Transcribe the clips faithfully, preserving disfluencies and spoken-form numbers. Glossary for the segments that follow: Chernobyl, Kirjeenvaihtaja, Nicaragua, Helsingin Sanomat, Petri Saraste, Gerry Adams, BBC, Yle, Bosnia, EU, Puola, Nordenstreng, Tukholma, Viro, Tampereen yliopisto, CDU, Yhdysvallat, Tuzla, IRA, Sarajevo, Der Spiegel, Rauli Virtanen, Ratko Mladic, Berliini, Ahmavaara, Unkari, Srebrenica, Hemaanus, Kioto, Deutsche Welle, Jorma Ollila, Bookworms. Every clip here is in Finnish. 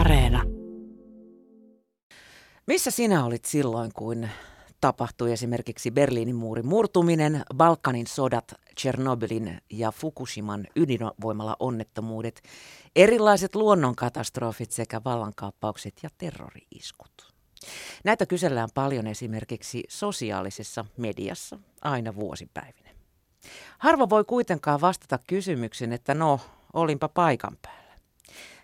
Areena. Missä sinä olit silloin, kun tapahtui esimerkiksi Berliinin muurin murtuminen, Balkanin sodat, Chernobylin ja Fukushiman ydinvoimalaonnettomuudet, erilaiset luonnonkatastrofit sekä vallankaappaukset ja terrori-iskut? Näitä kysellään paljon esimerkiksi sosiaalisessa mediassa aina vuosipäivinä. Harva voi kuitenkaan vastata kysymykseen, että no, olinpa paikan päällä.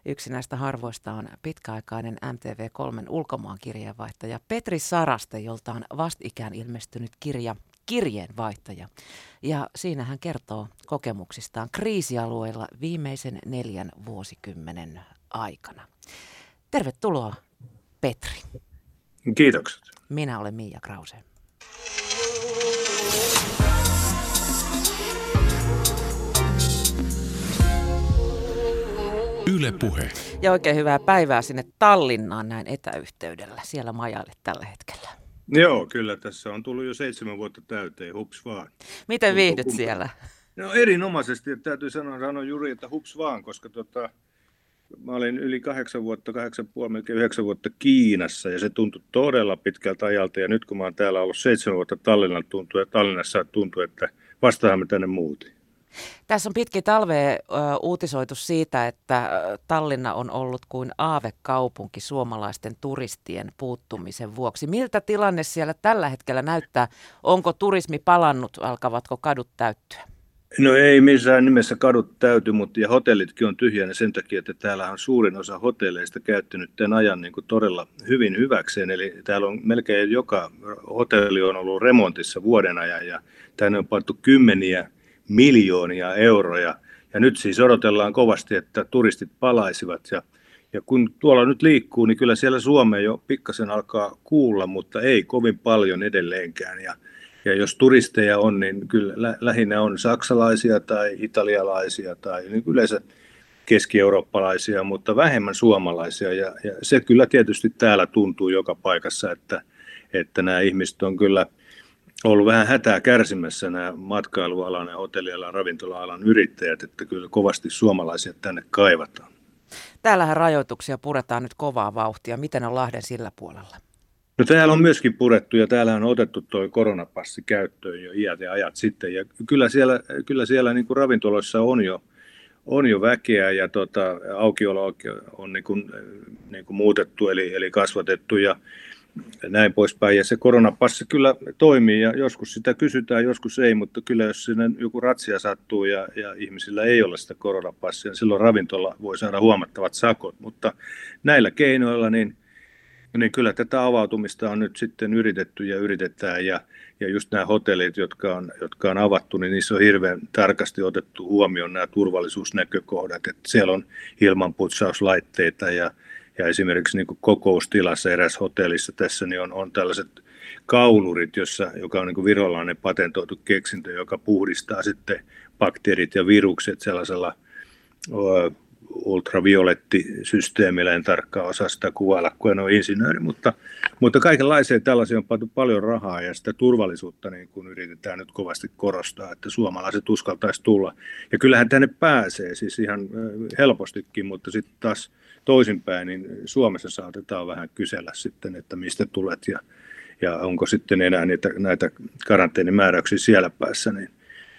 Yksi näistä harvoista on pitkäaikainen M T V kolmen ulkomaan kirjeenvaihtaja Petri Saraste, jolta on vastikään ilmestynyt kirja Kirjeenvaihtaja. Ja siinä hän kertoo kokemuksistaan kriisialueilla viimeisen neljän vuosikymmenen aikana. Tervetuloa, Petri. Kiitokset. Minä olen Mia Krause. Yle Puhe. Ja oikein hyvää päivää sinne Tallinnaan näin etäyhteydellä. Siellä majailet tällä hetkellä. Joo, kyllä. Tässä on tullut jo seitsemän vuotta täyteen. Hups vaan. Miten viihdyt kumpa siellä? No erinomaisesti. Että täytyy sanoa, sanoa juuri, että hups vaan, koska tota, mä olin yli kahdeksan vuotta, kahdeksan puoli, melkein yhdeksän vuotta Kiinassa. Ja se tuntui todella pitkältä ajalta. Ja nyt kun mä oon täällä ollut seitsemän vuotta Tallinnassa, tuntuu, Tallinnassa tuntuu, että vastaamme tänne muutin. Tässä on pitkin talvea uutisoitu siitä, että Tallinna on ollut kuin aavekaupunki suomalaisten turistien puuttumisen vuoksi. Miltä tilanne siellä tällä hetkellä näyttää? Onko turismi palannut? Alkavatko kadut täyttyä? No ei missään nimessä kadut täyty, mutta ja hotellitkin on tyhjänä sen takia, että täällä on suurin osa hotelleista käyttänyt tämän ajan niin kuin todella hyvin hyväkseen. Eli täällä on melkein joka hotelli on ollut remontissa vuoden ajan ja tänne on pantu kymmeniä miljoonia euroja. Ja nyt siis odotellaan kovasti, että turistit palaisivat. Ja, ja kun tuolla nyt liikkuu, niin kyllä siellä Suomea jo pikkasen alkaa kuulla, mutta ei kovin paljon edelleenkään. Ja, ja jos turisteja on, niin kyllä lä- lähinnä on saksalaisia tai italialaisia tai niin yleensä keski-eurooppalaisia, mutta vähemmän suomalaisia. Ja, ja se kyllä tietysti täällä tuntuu joka paikassa, että, että nämä ihmiset on kyllä ollut vähän hätää kärsimässä nämä matkailualan ja hotellialan ja ravintola-alan yrittäjät, että kyllä kovasti suomalaisia tänne kaivataan. Täällähän rajoituksia puretaan nyt kovaa vauhtia. Miten on Lahden sillä puolella? No täällä on myöskin purettu ja täällä on otettu tuo koronapassi käyttöön jo iät ja ajat sitten. Ja kyllä siellä, kyllä siellä niin kuin ravintoloissa on jo, on jo väkeä ja tota, aukiolo on niin kuin, niin kuin muutettu eli, eli kasvatettu ja näin poispäin. Ja se koronapassi kyllä toimii ja joskus sitä kysytään, joskus ei, mutta kyllä jos sinne joku ratsia sattuu ja, ja ihmisillä ei ole sitä koronapassia, niin silloin ravintola voi saada huomattavat sakot. Mutta näillä keinoilla niin, niin kyllä tätä avautumista on nyt sitten yritetty ja yritetään ja, ja just nämä hotellit, jotka on, jotka on avattu, niin niissä on hirveän tarkasti otettu huomioon nämä turvallisuusnäkökohdat, että siellä on ilmanputsauslaitteita ja Ja esimerkiksi niin kuin kokoustilassa eräs hotellissa tässä niin on, on tällaiset kaulurit, jossa, joka on niin kuin virolainen patentoitu keksintö, joka puhdistaa sitten bakteerit ja virukset sellaisella ö, ultraviolettisysteemillä. En tarkkaan osaa sitä kuvailla, kun en ole insinööri, mutta, mutta kaikenlaiseen tällaisiin on pantu paljon rahaa ja sitä turvallisuutta niin kuin yritetään nyt kovasti korostaa, että suomalaiset uskaltaisi tulla. Ja kyllähän tänne pääsee siis ihan helpostikin, mutta sitten taas toisinpäin, niin Suomessa saatetaan vähän kysellä sitten, että mistä tulet ja, ja onko sitten enää niitä, näitä karanteenimääräyksiä siellä päässä. Niin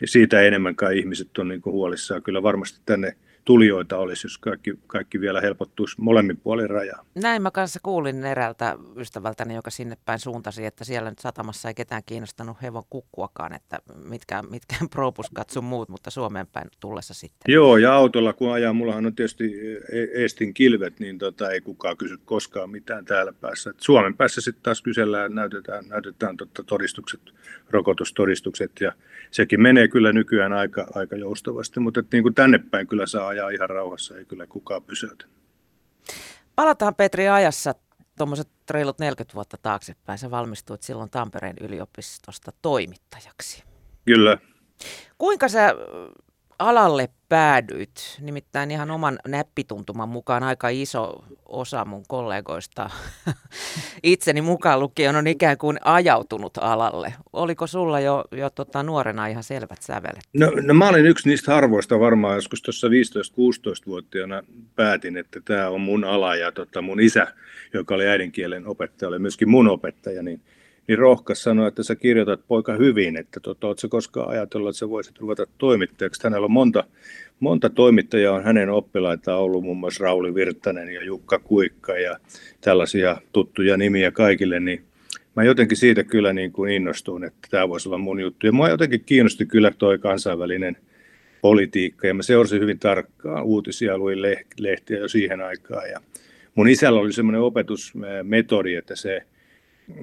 siitä enemmänkään ihmiset on niin kuin huolissaan. Kyllä varmasti tänne tulijoita olisi, jos kaikki, kaikki vielä helpottuisi molemmin puolin rajaa. Näin mä kanssa kuulin eräältä ystävältäni, joka sinne päin suuntasi, että siellä nyt satamassa ei ketään kiinnostanut hevon kukkuakaan, että mitkään, mitkään propuskat sun muut, mutta Suomeen päin tullessa sitten. Joo, ja autolla kun ajaa, mullahan on tietysti Eestin kilvet, niin tota, ei kukaan kysy koskaan mitään täällä päässä. Et Suomen päässä sitten taas kysellään, näytetään, näytetään totta todistukset, rokotustodistukset, ja sekin menee kyllä nykyään aika, aika joustavasti, mutta et, niin kuin tänne päin kyllä saa ajaa ihan rauhassa, ei kyllä kukaan pysäytä. Palataan, Petri, ajassa tuommoiset reilut neljäkymmentä vuotta taaksepäin. Sä valmistuit silloin Tampereen yliopistosta toimittajaksi. Kyllä. Kuinka sä alalle päädyit, nimittäin ihan oman näppituntuman mukaan aika iso osa mun kollegoista itseni mukaan lukien on ikään kuin ajautunut alalle. Oliko sulla jo, jo tota, nuorena ihan selvät sävelet? No, no mä olin yksi niistä harvoista varmaan, joskus tuossa viisitoista-kuusitoista-vuotiaana päätin, että tämä on mun ala ja tota, mun isä, joka oli äidinkielen opettaja, oli myöskin mun opettaja, niin niin rohkas sanoa, että sä kirjoitat poika hyvin, että tota, ootko sä koskaan ajatellut, että sä voisit ruveta toimittajaksi. Hänellä on monta, monta toimittajaa, on hänen oppilaitaan ollut muun muassa Rauli Virtanen ja Jukka Kuikka ja tällaisia tuttuja nimiä kaikille, niin mä jotenkin siitä kyllä niin kuin innostuin, että tämä voisi olla mun juttu. Ja mua jotenkin kiinnosti kyllä toi kansainvälinen politiikka ja mä seurasin hyvin tarkkaan uutisia, luin lehtiä jo siihen aikaan ja mun isällä oli semmoinen opetusmetodi, että se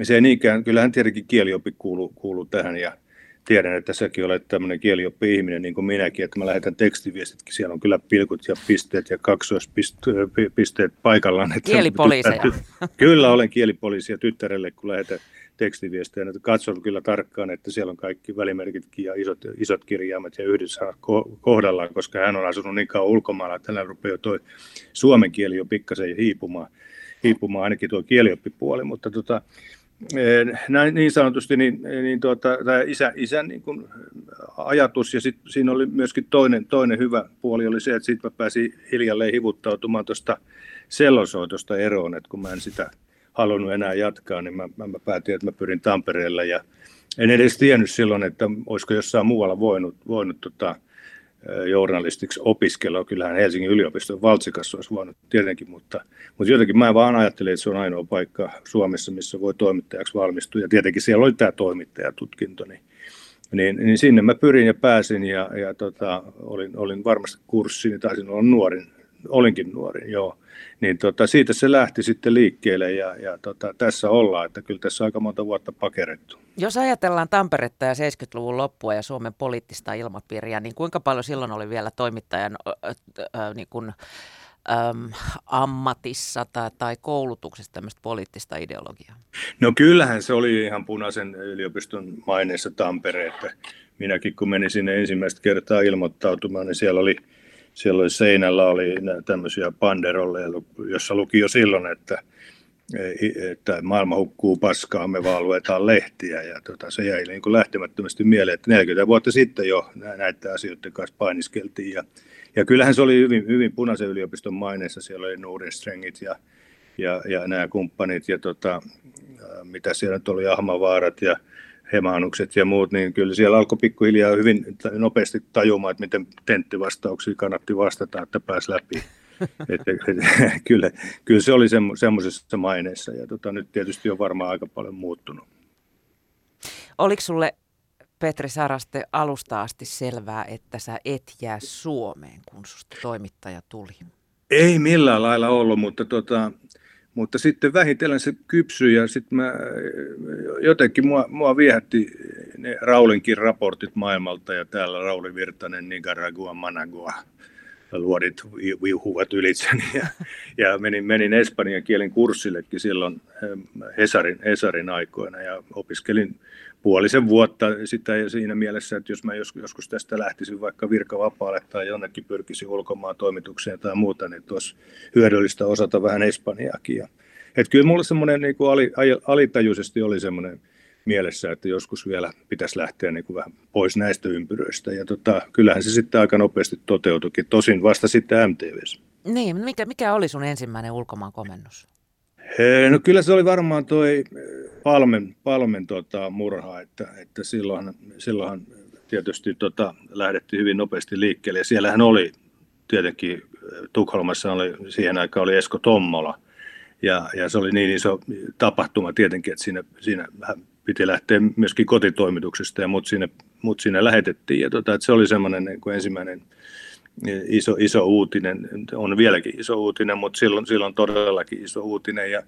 Se ei niinkään, kyllähän tietenkin kielioppi kuuluu, kuuluu tähän ja tiedän, että säkin olet tämmöinen kielioppi-ihminen niin kuin minäkin, että mä lähetän tekstiviestitkin, siellä on kyllä pilkut ja pisteet ja kaksoispisteet paikallaan. Että kielipoliiseja. Tyttär, kyllä olen kielipoliisia tyttärelle, kun lähetän tekstiviestejä, että katson kyllä tarkkaan, että siellä on kaikki välimerkitkin ja isot, isot kirjaimet ja yhdessä kohdallaan, koska hän on asunut niin kauan ulkomailla, että hänellä rupeaa toi suomen kieli jo pikkasen hiipumaan. hiipumaan ainakin tuo kielioppipuoli, mutta tota, näin, niin sanotusti niin, niin tuota, tämä isä, isän niin kuin ajatus ja sit, siinä oli myöskin toinen, toinen hyvä puoli oli se, että sitten mä pääsin hiljalleen hivuttautumaan tuosta sellosoitosta eroon, että kun mä en sitä halunnut enää jatkaa, niin mä, mä päätin, että mä pyrin Tampereelle ja en edes tiennyt silloin, että olisiko jossain muualla voinut, voinut tota, journalistiksi opiskelua. Kyllähän Helsingin yliopiston Valtsikassa olisi voinut tietenkin, mutta, mutta jotenkin mä vaan ajattelin, että se on ainoa paikka Suomessa, missä voi toimittajaksi valmistua. Ja tietenkin siellä oli tämä toimittajatutkinto, niin, niin, niin sinne mä pyrin ja pääsin ja, ja tota, olin, olin varmasti kurssiin, taisin olla nuorin, olinkin nuorin, joo. Niin tota, siitä se lähti sitten liikkeelle ja, ja tota, tässä ollaan, että kyllä tässä aika monta vuotta pakerettu. Jos ajatellaan Tamperetta ja seitsemänkymmentäluvun loppua ja Suomen poliittista ilmapiiriä, niin kuinka paljon silloin oli vielä toimittajan äh, äh, niin kuin, ähm, ammatissa tai, tai koulutuksessa tämmöistä poliittista ideologiaa? No kyllähän se oli ihan punaisen yliopiston maineessa Tampere, että minäkin kun menin sinne ensimmäistä kertaa ilmoittautumaan, niin siellä oli Siellä oli, seinällä oli tämmöisiä banderolleja, jossa luki jo silloin, että, että maailma hukkuu paskaa, me vaan luetaan lehtiä. Ja tota, se jäi niin kuin lähtemättömästi mieleen, että neljäkymmentä vuotta sitten jo näitä asioiden kanssa painiskeltiin. Ja, ja kyllähän se oli hyvin, hyvin punaisen yliopiston maineessa, siellä oli Nordenstrengit ja, ja, ja nämä kumppanit ja tota, mitä siellä nyt oli, Ahmavaarat ja Hemaanukset ja muut, niin kyllä siellä alkoi pikkuhiljaa hyvin nopeasti tajumaan, että miten tenttivastauksia kannatti vastata, että pääsi läpi. Että, että, kyllä, kyllä se oli semmo- semmoisessa maineessa ja tota, nyt tietysti on varmaan aika paljon muuttunut. Oliko sulle, Petri Saraste, alusta asti selvää, että sä et jää Suomeen, kun susta toimittaja tuli? Ei millään lailla ollut, mutta tota... Mutta sitten vähitellen se kypsyi ja sitten mä, jotenkin mua, mua viehätti ne Raulinkin raportit maailmalta ja täällä Rauli Virtanen, Nicaragua, Managua, luodit viuhuvat ylitseni ja, ja menin, menin espanjan kielen kurssillekin silloin Hesarin, Hesarin aikoina ja opiskelin puolisen vuotta sitä ja siinä mielessä, että jos mä joskus tästä lähtisin vaikka virkavapaalle tai jonnekin pyrkisin ulkomaan toimitukseen tai muuta, niin tuossa hyödyllistä osata vähän espanjaakin. Että kyllä mulla semmoinen niin kuin ali, alitajuisesti oli semmoinen mielessä, että joskus vielä pitäisi lähteä niin kuin vähän pois näistä ympyröistä. Ja tota, kyllähän se sitten aika nopeasti toteutuikin, tosin vasta sitten M T V:ssä. Niin, mikä, mikä oli sun ensimmäinen ulkomaan komennus? No kyllä se oli varmaan toi Palmen, Palmen tota, murha, että, että silloinhan, silloinhan tietysti tota, lähdettiin hyvin nopeasti liikkeelle. Ja siellähän oli tietenkin, Tukholmassa oli, siihen aikaan oli Esko Tommola ja, ja se oli niin iso tapahtuma tietenkin, että siinä, siinä piti lähteä myöskin kotitoimituksesta ja mut siinä, mut siinä lähetettiin. Ja tota, että se oli semmoinen niin kuin ensimmäinen Iso, iso uutinen, on vieläkin iso uutinen, mutta silloin, silloin todellakin iso uutinen ja,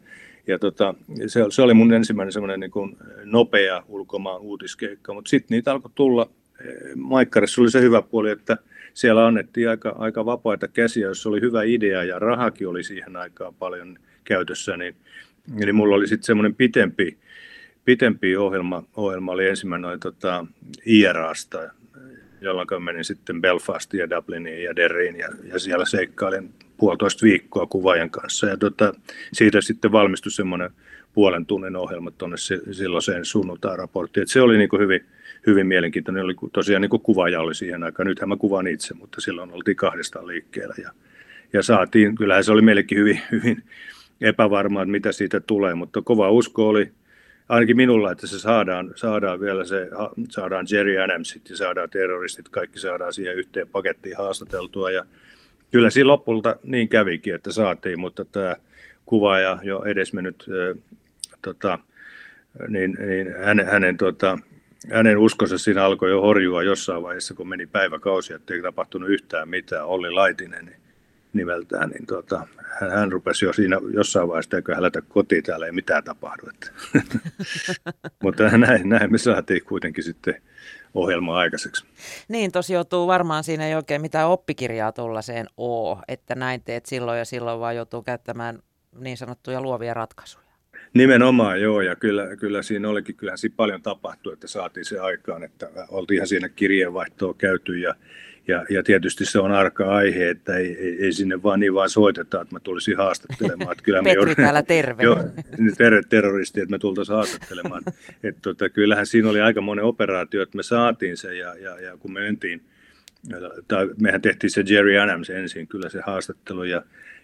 ja tota, se, se oli mun ensimmäinen semmoinen niin kuin nopea ulkomaan uutiskeikka, mutta sitten niitä alkoi tulla, Maikkarissa oli se hyvä puoli, että siellä annettiin aika, aika vapaita käsiä, jos oli hyvä idea ja rahakin oli siihen aikaan paljon käytössä, niin eli mulla oli sitten semmoinen pitempi, pitempi ohjelma, ohjelma oli ensimmäinen oli tota I R A:sta jolloin menin sitten Belfastiin ja Dubliniin ja Derryin ja, ja siellä seikkailin puolitoista viikkoa kuvaajan kanssa. Ja tota, siitä sitten valmistui semmoinen puolen tunnin ohjelma tuonne silloiseen sunnuntairaporttiin. Se oli niin kuin hyvin, hyvin mielenkiintoinen. Oli, tosiaan niin kuin kuvaaja oli siihen aikaan. Nythän mä kuvaan itse, mutta silloin oltiin kahdestaan liikkeellä. Ja, ja saatiin, kyllähän se oli meillekin hyvin, hyvin epävarmaa, että mitä siitä tulee, mutta kova usko oli. Ainakin minulla, että se saadaan, saadaan vielä se, saadaan Gerry Adamsit ja saadaan terroristit, kaikki saadaan siihen yhteen pakettiin haastateltua. Ja kyllä siinä lopulta niin kävikin, että saatiin, mutta tämä kuvaaja jo edesmennyt, äh, tota, niin, niin hänen, hänen, tota, hänen uskonsa siinä alkoi jo horjua jossain vaiheessa, kun meni päiväkausia, ettei tapahtunut yhtään mitään. Olli Laitinen niin nimeltään, niin tota, hän, hän rupesi jo siinä jossain vaiheessa, eikö hän lähtä kotiin, täällä ei mitään tapahdu. Mutta näin, näin me saatiin kuitenkin sitten ohjelmaa aikaiseksi. Niin, tosi joutuu varmaan siinä ei oikein mitään oppikirjaa tuollaiseen ole, että näin teet silloin ja silloin, vaan joutuu käyttämään niin sanottuja luovia ratkaisuja. Nimenomaan, joo, ja kyllä, kyllä siinä olikin, kyllähän siinä paljon tapahtui, että saatiin se aikaan, että oltiinhan siinä kirjeenvaihtoa käyty ja Ja, ja tietysti se on arka aihe, että ei, ei, ei sinne vaan niin vaan soiteta, että mä tulisin haastattelemaan. Että kyllä Petri joudun, täällä terve. Joo, terve terroristi, että me tultaisiin haastattelemaan. Että tota, kyllähän siinä oli aikamoinen operaatio, että me saatiin se ja, ja, ja kun me mentiin, tai mehän tehtiin se Gerry Adams ensin, kyllä se haastattelu ja,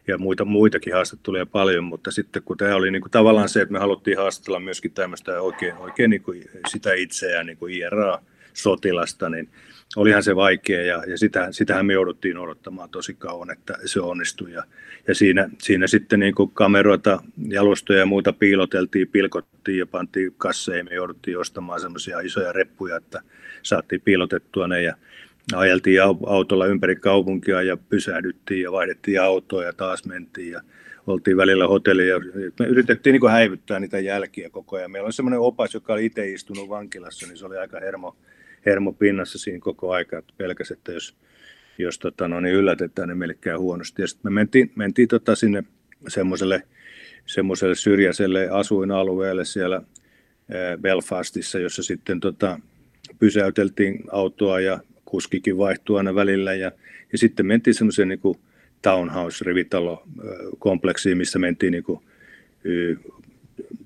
ja muita, muitakin haastatteluja paljon, mutta sitten kun tämä oli niin kuin tavallaan se, että me haluttiin haastatella myöskin tämmöistä oikein, oikein niin kuin sitä itseään, niin kuin I R A-sotilasta, niin olihan se vaikea ja, ja sitä, sitähän me jouduttiin odottamaan tosi kauan, että se onnistui. Ja, ja siinä, siinä sitten niin kuin kameroita, jalostoja ja muuta piiloteltiin, pilkottiin ja pantiin kasseihin. Me jouduttiin ostamaan semmoisia isoja reppuja, että saatiin piilotettua ne ja ajeltiin autolla ympäri kaupunkia ja pysähdyttiin ja vaihdettiin autoa ja taas mentiin ja oltiin välillä hotellia. Me yritettiin niin kuin häivyttää niitä jälkiä koko ajan. Meillä oli semmoinen opas, joka oli itse istunut vankilassa, niin se oli aika hermo. Hermo pinnassa siinä koko aikaa, että pelkäs, että jos, jos tota, no, niin yllätetään, niin meille käy huonosti. Ja sitten me mentiin, mentiin tota, sinne semmoiselle, semmoiselle syrjäiselle asuinalueelle siellä ää, Belfastissa, jossa sitten tota, pysäyteltiin autoa ja kuskikin vaihtui aina välillä. Ja, ja sitten mentiin semmoiseen niin kuin townhouse-rivitalo-kompleksiin, missä mentiin niin kuin, y-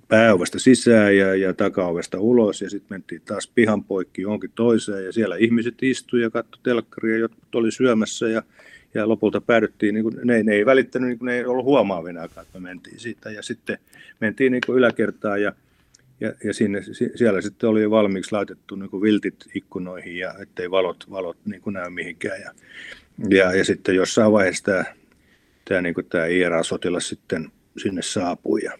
pääovesta sisään ja, ja takaovesta ulos ja sitten mentiin taas pihan poikki johonkin toiseen ja siellä ihmiset istuivat ja katsoi telkkaria, jotkut oli syömässä ja, ja lopulta päädyttiin, niin kuin, ne, ne ei välittänyt, niin kuin, ne ei ollut huomaavina, että me mentiin siitä ja sitten mentiin niin kuin yläkertaan ja, ja, ja sinne, siellä sitten oli valmiiksi laitettu niin kuin viltit ikkunoihin ja ettei valot, valot niin kuin näy mihinkään ja, ja, ja sitten jossain vaiheessa tämä, tämä, niin kuin tämä I R A-sotilas sitten sinne saapui ja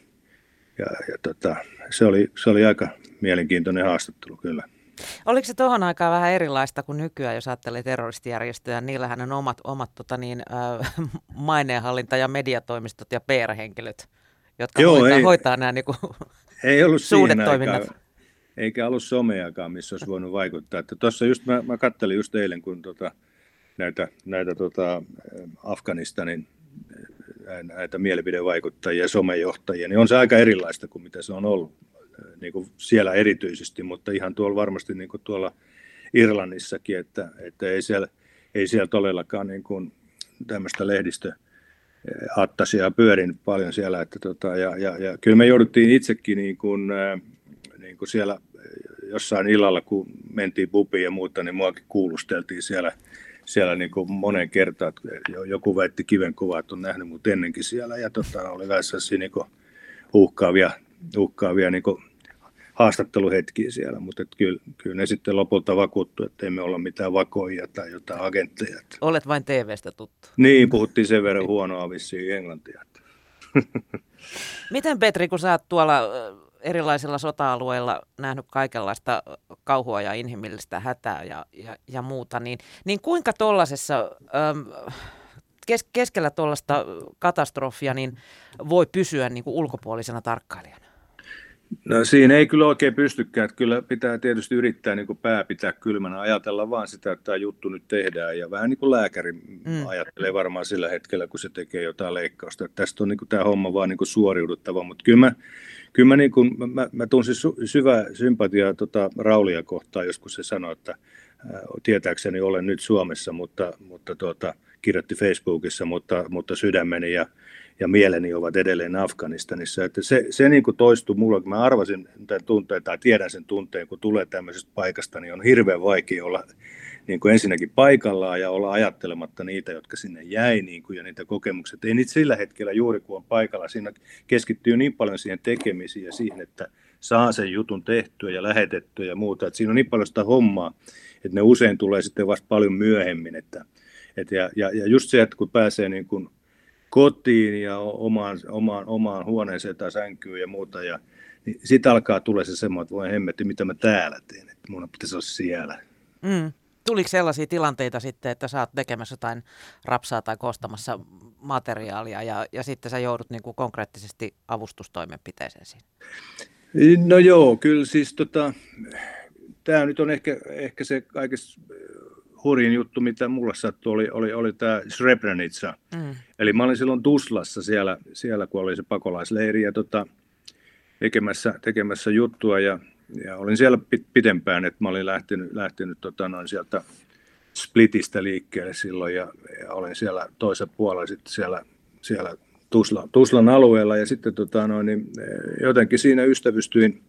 Ja, ja tota, se, oli, se oli aika mielenkiintoinen haastattelu kyllä. Oliko se tuohon aikaan vähän erilaista kuin nykyään, jos ajattelee terroristijärjestöjä? Niillähän on omat, omat tota niin, äh, maineenhallinta- ja mediatoimistot ja P R-henkilöt, jotka Joo, hoitaa, ei, hoitaa nämä niin kuin, ei ollut suhdetoiminnat. Aikaa, eikä ollut someakaan, missä olisi voinut vaikuttaa. Tuossa just mä, mä kattelin just eilen, kun tota, näitä, näitä tota, Afganistanin... näitä mielipidevaikuttajia ja somejohtajia, niin on se aika erilaista kuin mitä se on ollut niin kuin siellä erityisesti, mutta ihan tuolla varmasti niin kuin tuolla Irlannissakin, että, että ei, siellä, ei siellä todellakaan niin kuin tämmöistä lehdistöattasia pyörin paljon siellä. Että tota, ja, ja, ja kyllä me jouduttiin itsekin niin kuin, niin kuin siellä jossain illalla, kun mentiin pubiin ja muuta, niin muakin kuulusteltiin siellä. Siellä niin kuin monen kertaan joku väitti kivenkuvaa, että on nähnyt mut ennenkin siellä ja tota, oli vähän niin uhkaavia, uhkaavia niin kuin haastatteluhetkiä siellä, mutta kyllä, kyllä ne sitten lopulta vakuuttui, että ei me olla mitään vakoja tai jotain agentteja. Olet vain T V:stä tuttu. Niin, puhuttiin sen verran huonoa vissiin englantia. Miten Petri, kun sä oot tuolla erilaisilla sota-alueilla nähnyt kaikenlaista kauhua ja inhimillistä hätää ja, ja, ja muuta, niin, niin kuinka tuollaisessa kes, keskellä tuollaista katastrofia niin voi pysyä niin kuin ulkopuolisena tarkkailijana? No siinä ei kyllä oikein pystykään, että kyllä pitää tietysti yrittää niin kuin pää pitää kylmänä, ajatella vaan sitä, että tämä juttu nyt tehdään ja vähän niin kuin lääkäri mm. ajattelee varmaan sillä hetkellä, kun se tekee jotain leikkausta, että tästä on niin kuin tämä homma vaan niin kuin suoriuduttava, mutta kyllä mä, kyllä mä, niin kuin, mä, mä tunsin syvää sympatiaa tota Raulia kohtaan, joskus se sanoi, että tietääkseni olen nyt Suomessa, mutta, mutta tuota, kirjoitti Facebookissa, mutta, mutta sydämeni ja, ja mieleni ovat edelleen Afganistanissa. Että se se niin kuin toistuu mulla, kun mä arvasin tämän tunteen tai tiedän sen tunteen, kun tulee tämmöisestä paikasta, niin on hirveän vaikea olla niin kuin ensinnäkin paikallaan ja olla ajattelematta niitä, jotka sinne jäi niin kuin, ja niitä kokemuksia. Ei niitä sillä hetkellä juuri, kun on paikalla. Siinä keskittyy niin paljon siihen tekemisiin ja siihen, että saa sen jutun tehtyä ja lähetettyä ja muuta. Että siinä on niin paljon sitä hommaa, että ne usein tulee sitten vasta paljon myöhemmin. Että, et ja, ja, ja just se, että kun pääsee niin kuin kotiin ja omaan, omaan, omaan huoneeseen tai sänkyyn ja muuta, ja, niin sitten alkaa tulla se semmoinen, että voi hemmetti, mitä mä täällä teen, että mun pitäisi olla siellä. Mm. Tuliko sellaisia tilanteita sitten, että sä oot tekemässä jotain rapsaa tai koostamassa materiaalia ja, ja sitten sä joudut niin kuin konkreettisesti avustustoimenpiteeseen siinä? No joo, kyllä siis tota, tämä nyt on ehkä, ehkä se kaikista hurjin juttu, mitä mulla sattui, oli, oli, oli tämä Srebrenica. Mm. Eli mä olin silloin Tuzlassa siellä, siellä kun oli se pakolaisleiri ja tota, tekemässä, tekemässä juttua ja Ja olin siellä pitempään, että mä olin lähtenyt, lähtenyt tota, noin sieltä Splitistä liikkeelle silloin ja, ja olin siellä toisella puolella sitten siellä, siellä Tuzla, Tuzlan alueella. Ja sitten tota, noin, niin, jotenkin siinä ystävystyin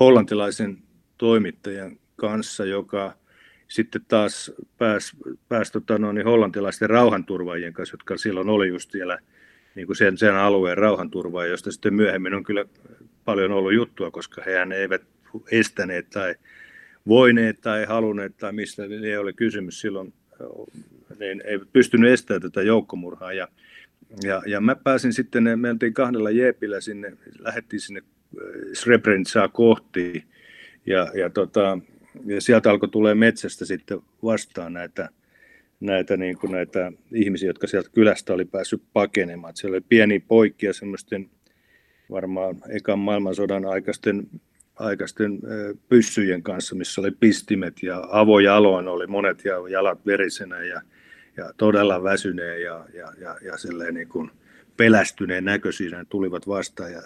hollantilaisen toimittajan kanssa, joka sitten taas pääsi, pääsi tota, noin, hollantilaisten rauhanturvaajien kanssa, jotka silloin oli just siellä niin kuin sen, sen alueen rauhanturvaajia, josta sitten myöhemmin on kyllä paljon ollut juttua, koska hehän eivät estäneet tai voineet tai halunneet tai mistä ei ole kysymys silloin, niin ei pystynyt estämään tätä joukkomurhaa. Ja, ja, ja mä pääsin sitten, me oltiin kahdella jeepillä sinne, lähdettiin sinne Srebrenicaa kohti ja, ja, tota, ja sieltä alkoi tulee metsästä sitten vastaan näitä, näitä, niin kuin näitä ihmisiä, jotka sieltä kylästä oli päässyt pakenemaan. Siellä oli pieniä poikia semmoisten varmaan ekan maailmansodan aikaisten aikaisten pyssyjen kanssa, missä oli pistimet ja avojaloin oli monet ja jalat verisenä ja, ja todella väsyneen ja, ja, ja, ja silleen niin kuin pelästyneen näköisiä ne tulivat vastaan ja,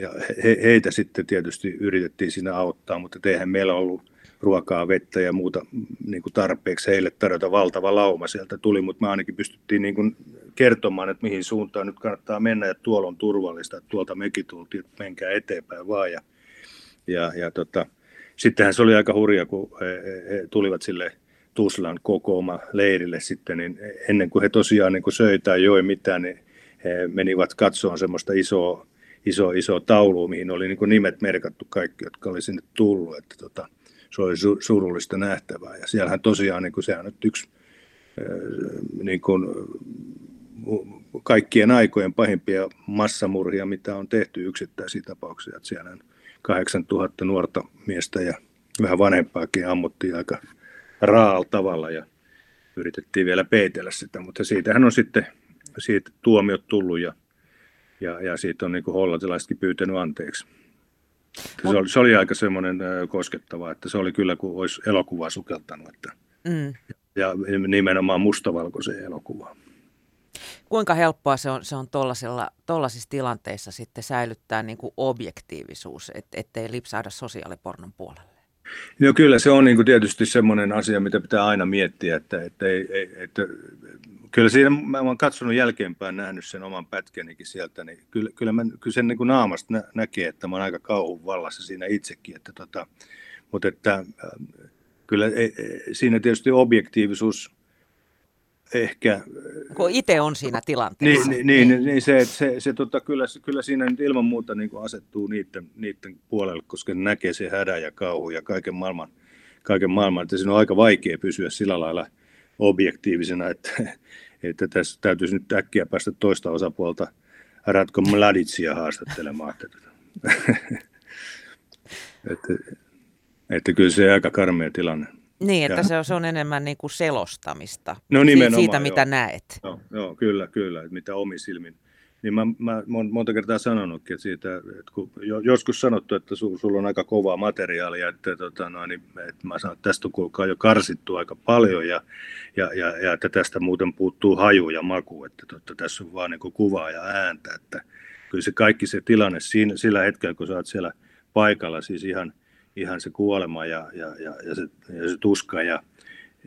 ja he, heitä sitten tietysti yritettiin siinä auttaa, mutta eihän meillä ollut ruokaa, vettä ja muuta niin kuin tarpeeksi heille tarjota, valtava lauma sieltä tuli, mutta me ainakin pystyttiin niin kuin kertomaan, että mihin suuntaan nyt kannattaa mennä ja tuolla on turvallista, että tuolta mekin tultiin, että menkää eteenpäin vaan ja Ja, ja tota, sittenhän se oli aika hurja, kun he, he tulivat sille Tuzlan kokooma leirille sitten, niin ennen kuin he tosiaan niin kuin söi tai joi mitään, niin he menivät katsomaan semmoista isoa, isoa, isoa taulua, mihin oli niin kuin nimet merkattu kaikki, jotka oli sinne tullut, että tota, se oli su, surullista nähtävää. Ja siellähän tosiaan, niin kuin, sehän nyt yksi niin kuin, kaikkien aikojen pahimpia massamurhia, mitä on tehty yksittäisiä tapauksia, että siellä on kahdeksantuhatta nuorta miestä ja vähän vanhempaakin ammuttiin aika raa'alla tavalla ja yritettiin vielä peitellä sitä, mutta siitähän on sitten siitä tuomiot tullut ja, ja, ja siitä on niin kuin hollantilaisetkin pyytänyt anteeksi. Se oli, se oli aika semmoinen koskettava, että se oli kyllä kuin olisi elokuvaa sukeltanut että, mm. ja nimenomaan mustavalkoisen elokuvaa. Kuinka helppoa se on, se on tuollaisissa tilanteissa sitten säilyttää niin kuin objektiivisuus, et, ettei lipsahda sosiaalipornon puolelle? No kyllä se on niin kuin tietysti semmoinen asia, mitä pitää aina miettiä. Että, että ei, ei, että, kyllä siinä, mä olen katsonut jälkeenpäin, nähnyt sen oman pätkänikin sieltä, niin kyllä, kyllä, mä, kyllä sen niin kuin naamasta nä, näkee, että mä olen aika kauhun vallassa siinä itsekin. Että, tota, mutta että, kyllä ei, siinä tietysti objektiivisuus... Ehkä, kun itse on siinä tilanteessa. Niin, niin, niin, niin se, se, se, tota, kyllä, kyllä siinä nyt ilman muuta niin kuin asettuu niiden, niiden puolelle, koska näkee se hädä ja kauhu ja kaiken maailman, kaiken maailman, että siinä on aika vaikea pysyä sillä lailla objektiivisena, että, että tässä täytyisi nyt äkkiä päästä toista osapuolta Ratko Mladicia haastattelemaan. että, että kyllä se aika karmea tilanne. Niin, että ja. se on enemmän niin kuin selostamista no, siitä, mitä joo. näet. Joo, joo, kyllä, kyllä, että mitä omin silmin. Niin mä, mä olen monta kertaa sanonutkin, että, siitä, että kun joskus sanottu, että su, sulla on aika kovaa materiaalia, että, tota, no, niin, että mä sanon, että tästä on kuulkaa jo karsittu aika paljon ja, ja, ja, ja että tästä muuten puuttuu haju ja maku, että totta, tässä on vaan niin kuin kuvaa ja ääntä. Että kyllä se kaikki se tilanne siinä, sillä hetkellä, kun sä oot siellä paikalla, siis ihan... ihan se kuolema ja, ja, ja, ja, se, ja se tuska ja,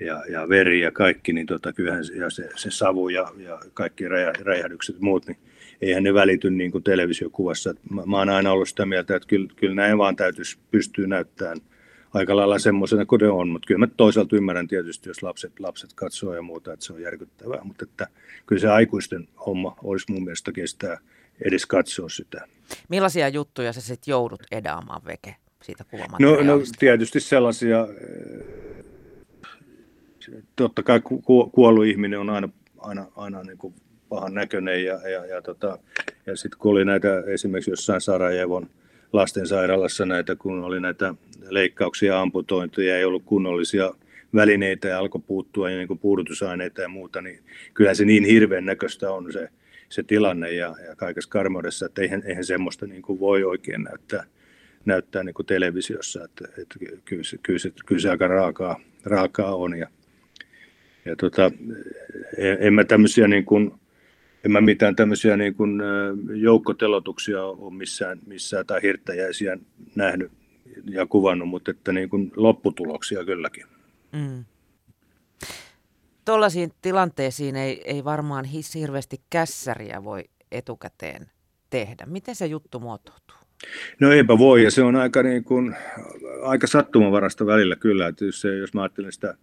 ja, ja veri ja kaikki, niin tota, kyllähän se, ja se, se savu ja, ja kaikki räjähdykset ja muut, niin eihän ne välity niin kuin televisiokuvassa. Mä, mä oon aina ollut sitä mieltä, että kyllä, kyllä näin vaan täytyisi pystyä näyttämään aika lailla semmoisena kuin ne on, mutta kyllä mä toisaalta ymmärrän tietysti, jos lapset, lapset katsoo ja muuta, että se on järkyttävää, mutta että kyllä se aikuisten homma olisi mun mielestä kestää edes katsoa sitä. Millaisia juttuja sä sitten joudut edaamaan, Veke, siitä kuvamateriaalista? No, no tietysti sellaisia, totta kai ku, kuollut ihminen on aina, aina, aina niin kuin pahan näköinen ja, ja, ja, tota, ja sitten kun oli näitä esimerkiksi jossain Sarajevon lastensairaalassa näitä, kun oli näitä leikkauksia, amputointeja, ei ollut kunnollisia välineitä ja alkoi puuttua ja niin kuin puudutusaineita ja muuta, niin kyllähän se niin hirveän näköistä on se, se tilanne ja, ja kaikessa karmeudessa, että eihän, eihän semmoista niin kuin voi oikein näyttää, näyttää niin kuin televisiossa, että, että kyllä, se, kyllä, se, kyllä se aika raakaa, raakaa on ja, ja tota, en, en mä tämmöisiä niin kuin En mä mitään tämmöisiä niin kuin joukkotelotuksia ole missään, missään tai hirttäjäisiä nähnyt ja kuvannut, mutta että niin kuin lopputuloksia kylläkin. Mm. Tuollaisiin tilanteisiin ei, ei varmaan hirveästi kässäriä voi etukäteen tehdä. Miten se juttu muotoutuu? No eipä voi ja se on aika, niin kuin, aika sattumanvarasta välillä kyllä, että jos, jos mä ajattelen sitä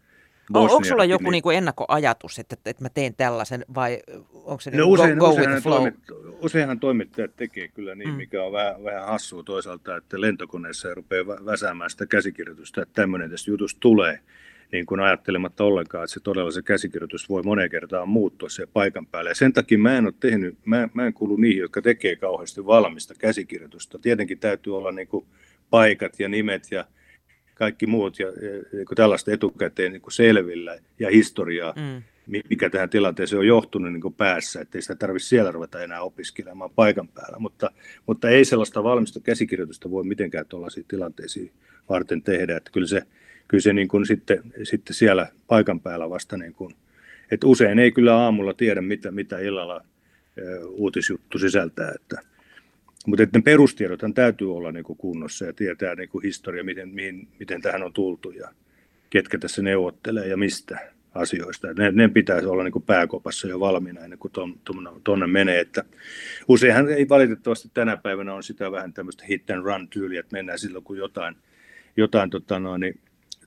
Bosnia, onko sulla joku niin, niin ennakkoajatus, että, että mä teen tällaisen, vai onko se no niin usein, go, go with the flow? Toimit, useinhan toimittajat tekee kyllä niin, mm. mikä on vähän, vähän hassua toisaalta, että lentokoneessa rupeaa väsäämään sitä käsikirjoitusta, että tämmöinen tästä jutusta tulee, niin kuin ajattelematta ollenkaan, että se todella se käsikirjoitus voi moneen kertaan muuttua se paikan päälle. Ja sen takia mä en ole tehnyt, mä, mä en kuulu niihin, jotka tekee kauheasti valmista käsikirjoitusta. Tietenkin täytyy olla niin kuin paikat ja nimet ja kaikki muut ja, ja tällaista etukäteen niin selvillä ja historiaa, mm. mikä tähän tilanteeseen on johtunut niin päässä, ettei sitä tarvitse siellä ruveta enää opiskelemaan paikan päällä. Mutta, mutta ei sellaista valmista käsikirjoitusta voi mitenkään tuollaisiin tilanteisiin varten tehdä. Että kyllä se, kyllä se niin kuin sitten, sitten siellä paikan päällä vasta, niin kuin, että usein ei kyllä aamulla tiedä, mitä, mitä illalla uutisjuttu sisältää, että mutta ne perustiedothan täytyy olla niinku kunnossa ja tietää niinku historia, miten, mihin, miten tähän on tultu ja ketkä tässä neuvottelee ja mistä asioista. Ne, ne pitäisi olla niinku pääkopassa jo valmiina ennen kuin tuonne menee. Että useinhan ei valitettavasti tänä päivänä on sitä vähän tämmöistä hit and run -tyyliä, että mennään silloin, kun jotain, jotain tota noin,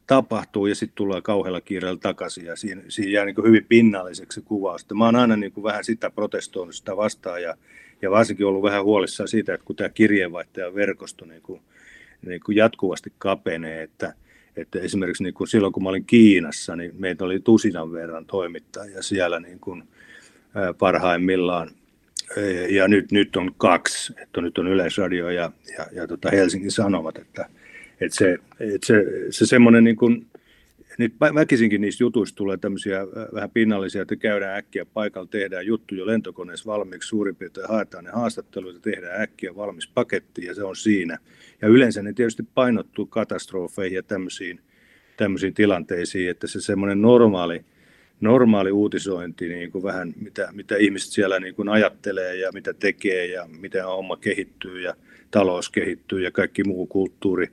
tapahtuu ja sitten tullaan kauhealla kiireellä takaisin ja siinä, siinä jää niinku hyvin pinnalliseksi se kuvaus. Mä oon aina niinku vähän sitä protestoinut sitä vastaan ja Ja varsinkin ollut vähän huolissaan siitä, että kun tämä kirjeenvaihtajan verkosto niin kuin, niin kuin jatkuvasti kapenee, että, että esimerkiksi niin kuin silloin kun mä olin Kiinassa, niin meitä oli tusinan verran toimittajia siellä niin kuin parhaimmillaan. Ja nyt, nyt on kaksi, että nyt on Yleisradio ja, ja, ja tota Helsingin Sanomat, että, että se, että se, se semmoinen niin kuin nyt väkisinkin niistä jutuista tulee tämmöisiä vähän pinnallisia, että käydään äkkiä paikalla, tehdään juttu jo lentokoneessa valmiiksi suurin piirtein, haetaan ne haastatteluita, tehdään äkkiä valmis paketti ja se on siinä. Ja yleensä ne tietysti painottuu katastrofeihin ja tämmöisiin, tämmöisiin tilanteisiin, että se semmoinen normaali, normaali uutisointi, niin kuin vähän mitä, mitä ihmiset siellä niin kuin ajattelee ja mitä tekee ja miten homma kehittyy ja talous kehittyy ja kaikki muu kulttuuri.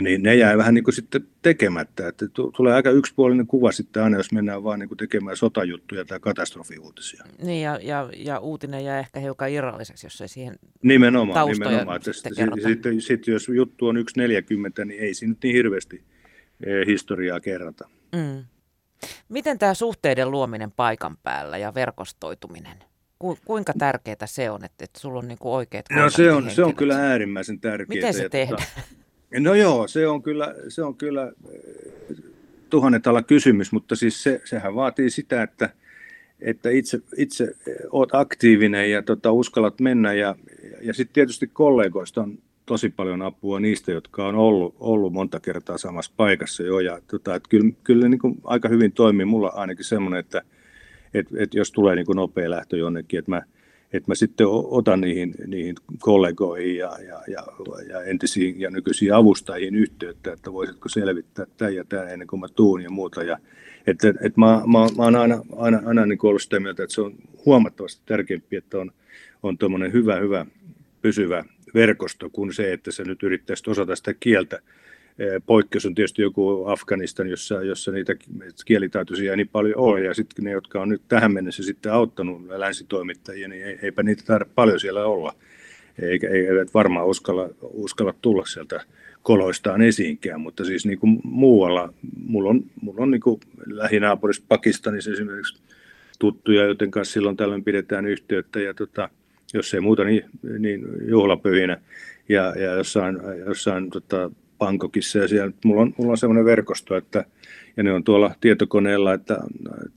Niin ne jää vähän niin kuin sitten tekemättä, että tulee aika yksipuolinen kuva sitten aina, jos mennään vaan niin kuin tekemään sotajuttuja tai katastrofiuutisia. Niin ja, ja, ja uutinen jää ehkä hiukan irralliseksi, jos ei siihen nimenomaan, taustoja nimenomaan. Sitten kerrota. Sitten, sitten jos juttu on yksi neljäkymmentä, niin ei siinä nyt niin hirveästi historiaa kerrata. Mm. Miten tämä suhteiden luominen paikan päällä ja verkostoituminen? Kuinka tärkeää se on, että, että sulla on niin kuin oikeat kontaktihenkilöt? No se on, se on kyllä äärimmäisen tärkeää. Miten se tehdään? No joo, se on kyllä, se on kyllä tuhannet ala kysymys, mutta siis se, sehän vaatii sitä, että, että itse, itse olet aktiivinen ja tota, uskallat mennä. Ja, ja sitten tietysti kollegoista on tosi paljon apua niistä, jotka on ollut, ollut monta kertaa samassa paikassa jo. Ja tota, et kyllä kyllä niin kuin aika hyvin toimii mulla ainakin semmoinen, että et, et jos tulee niin kuin nopea lähtö jonnekin, että mä että mä sitten otan niihin, niihin kollegoihin ja, ja, ja, ja entisiin ja nykyisiin avustajiin yhteyttä, että voisitko selvittää tämän ja tämän ennen kuin mä tuun ja muuta. Ja, että, että mä, mä, mä oon aina, aina, aina niin kuin ollut sitä mieltä, että se on huomattavasti tärkeämpi, että on, on tuommoinen hyvä, hyvä pysyvä verkosto kuin se, että sä nyt yrittäisit osata sitä kieltä Poikkeus on tietysti joku Afganistan, jossa, jossa niitä kielitaitoisia ei niin paljon ole, ja sitten ne, jotka on nyt tähän mennessä sitten auttanut länsitoimittajia, niin eipä niitä tarvitse paljon siellä olla, eikä eivät varmaan uskalla, uskalla tulla sieltä koloistaan esiinkään, mutta siis niin kuin muualla, mulla on, mulla on niin kuin lähinaapurissa Pakistanissa esimerkiksi tuttuja, joten kanssa silloin tällöin pidetään yhteyttä, ja tota, jos ei muuta, niin, niin juhlapyhinä, ja, ja jossain, jossain tota, Bangkokissa, ja siellä mulla on, mulla on semmoinen verkosto, että, ja ne on tuolla tietokoneella, että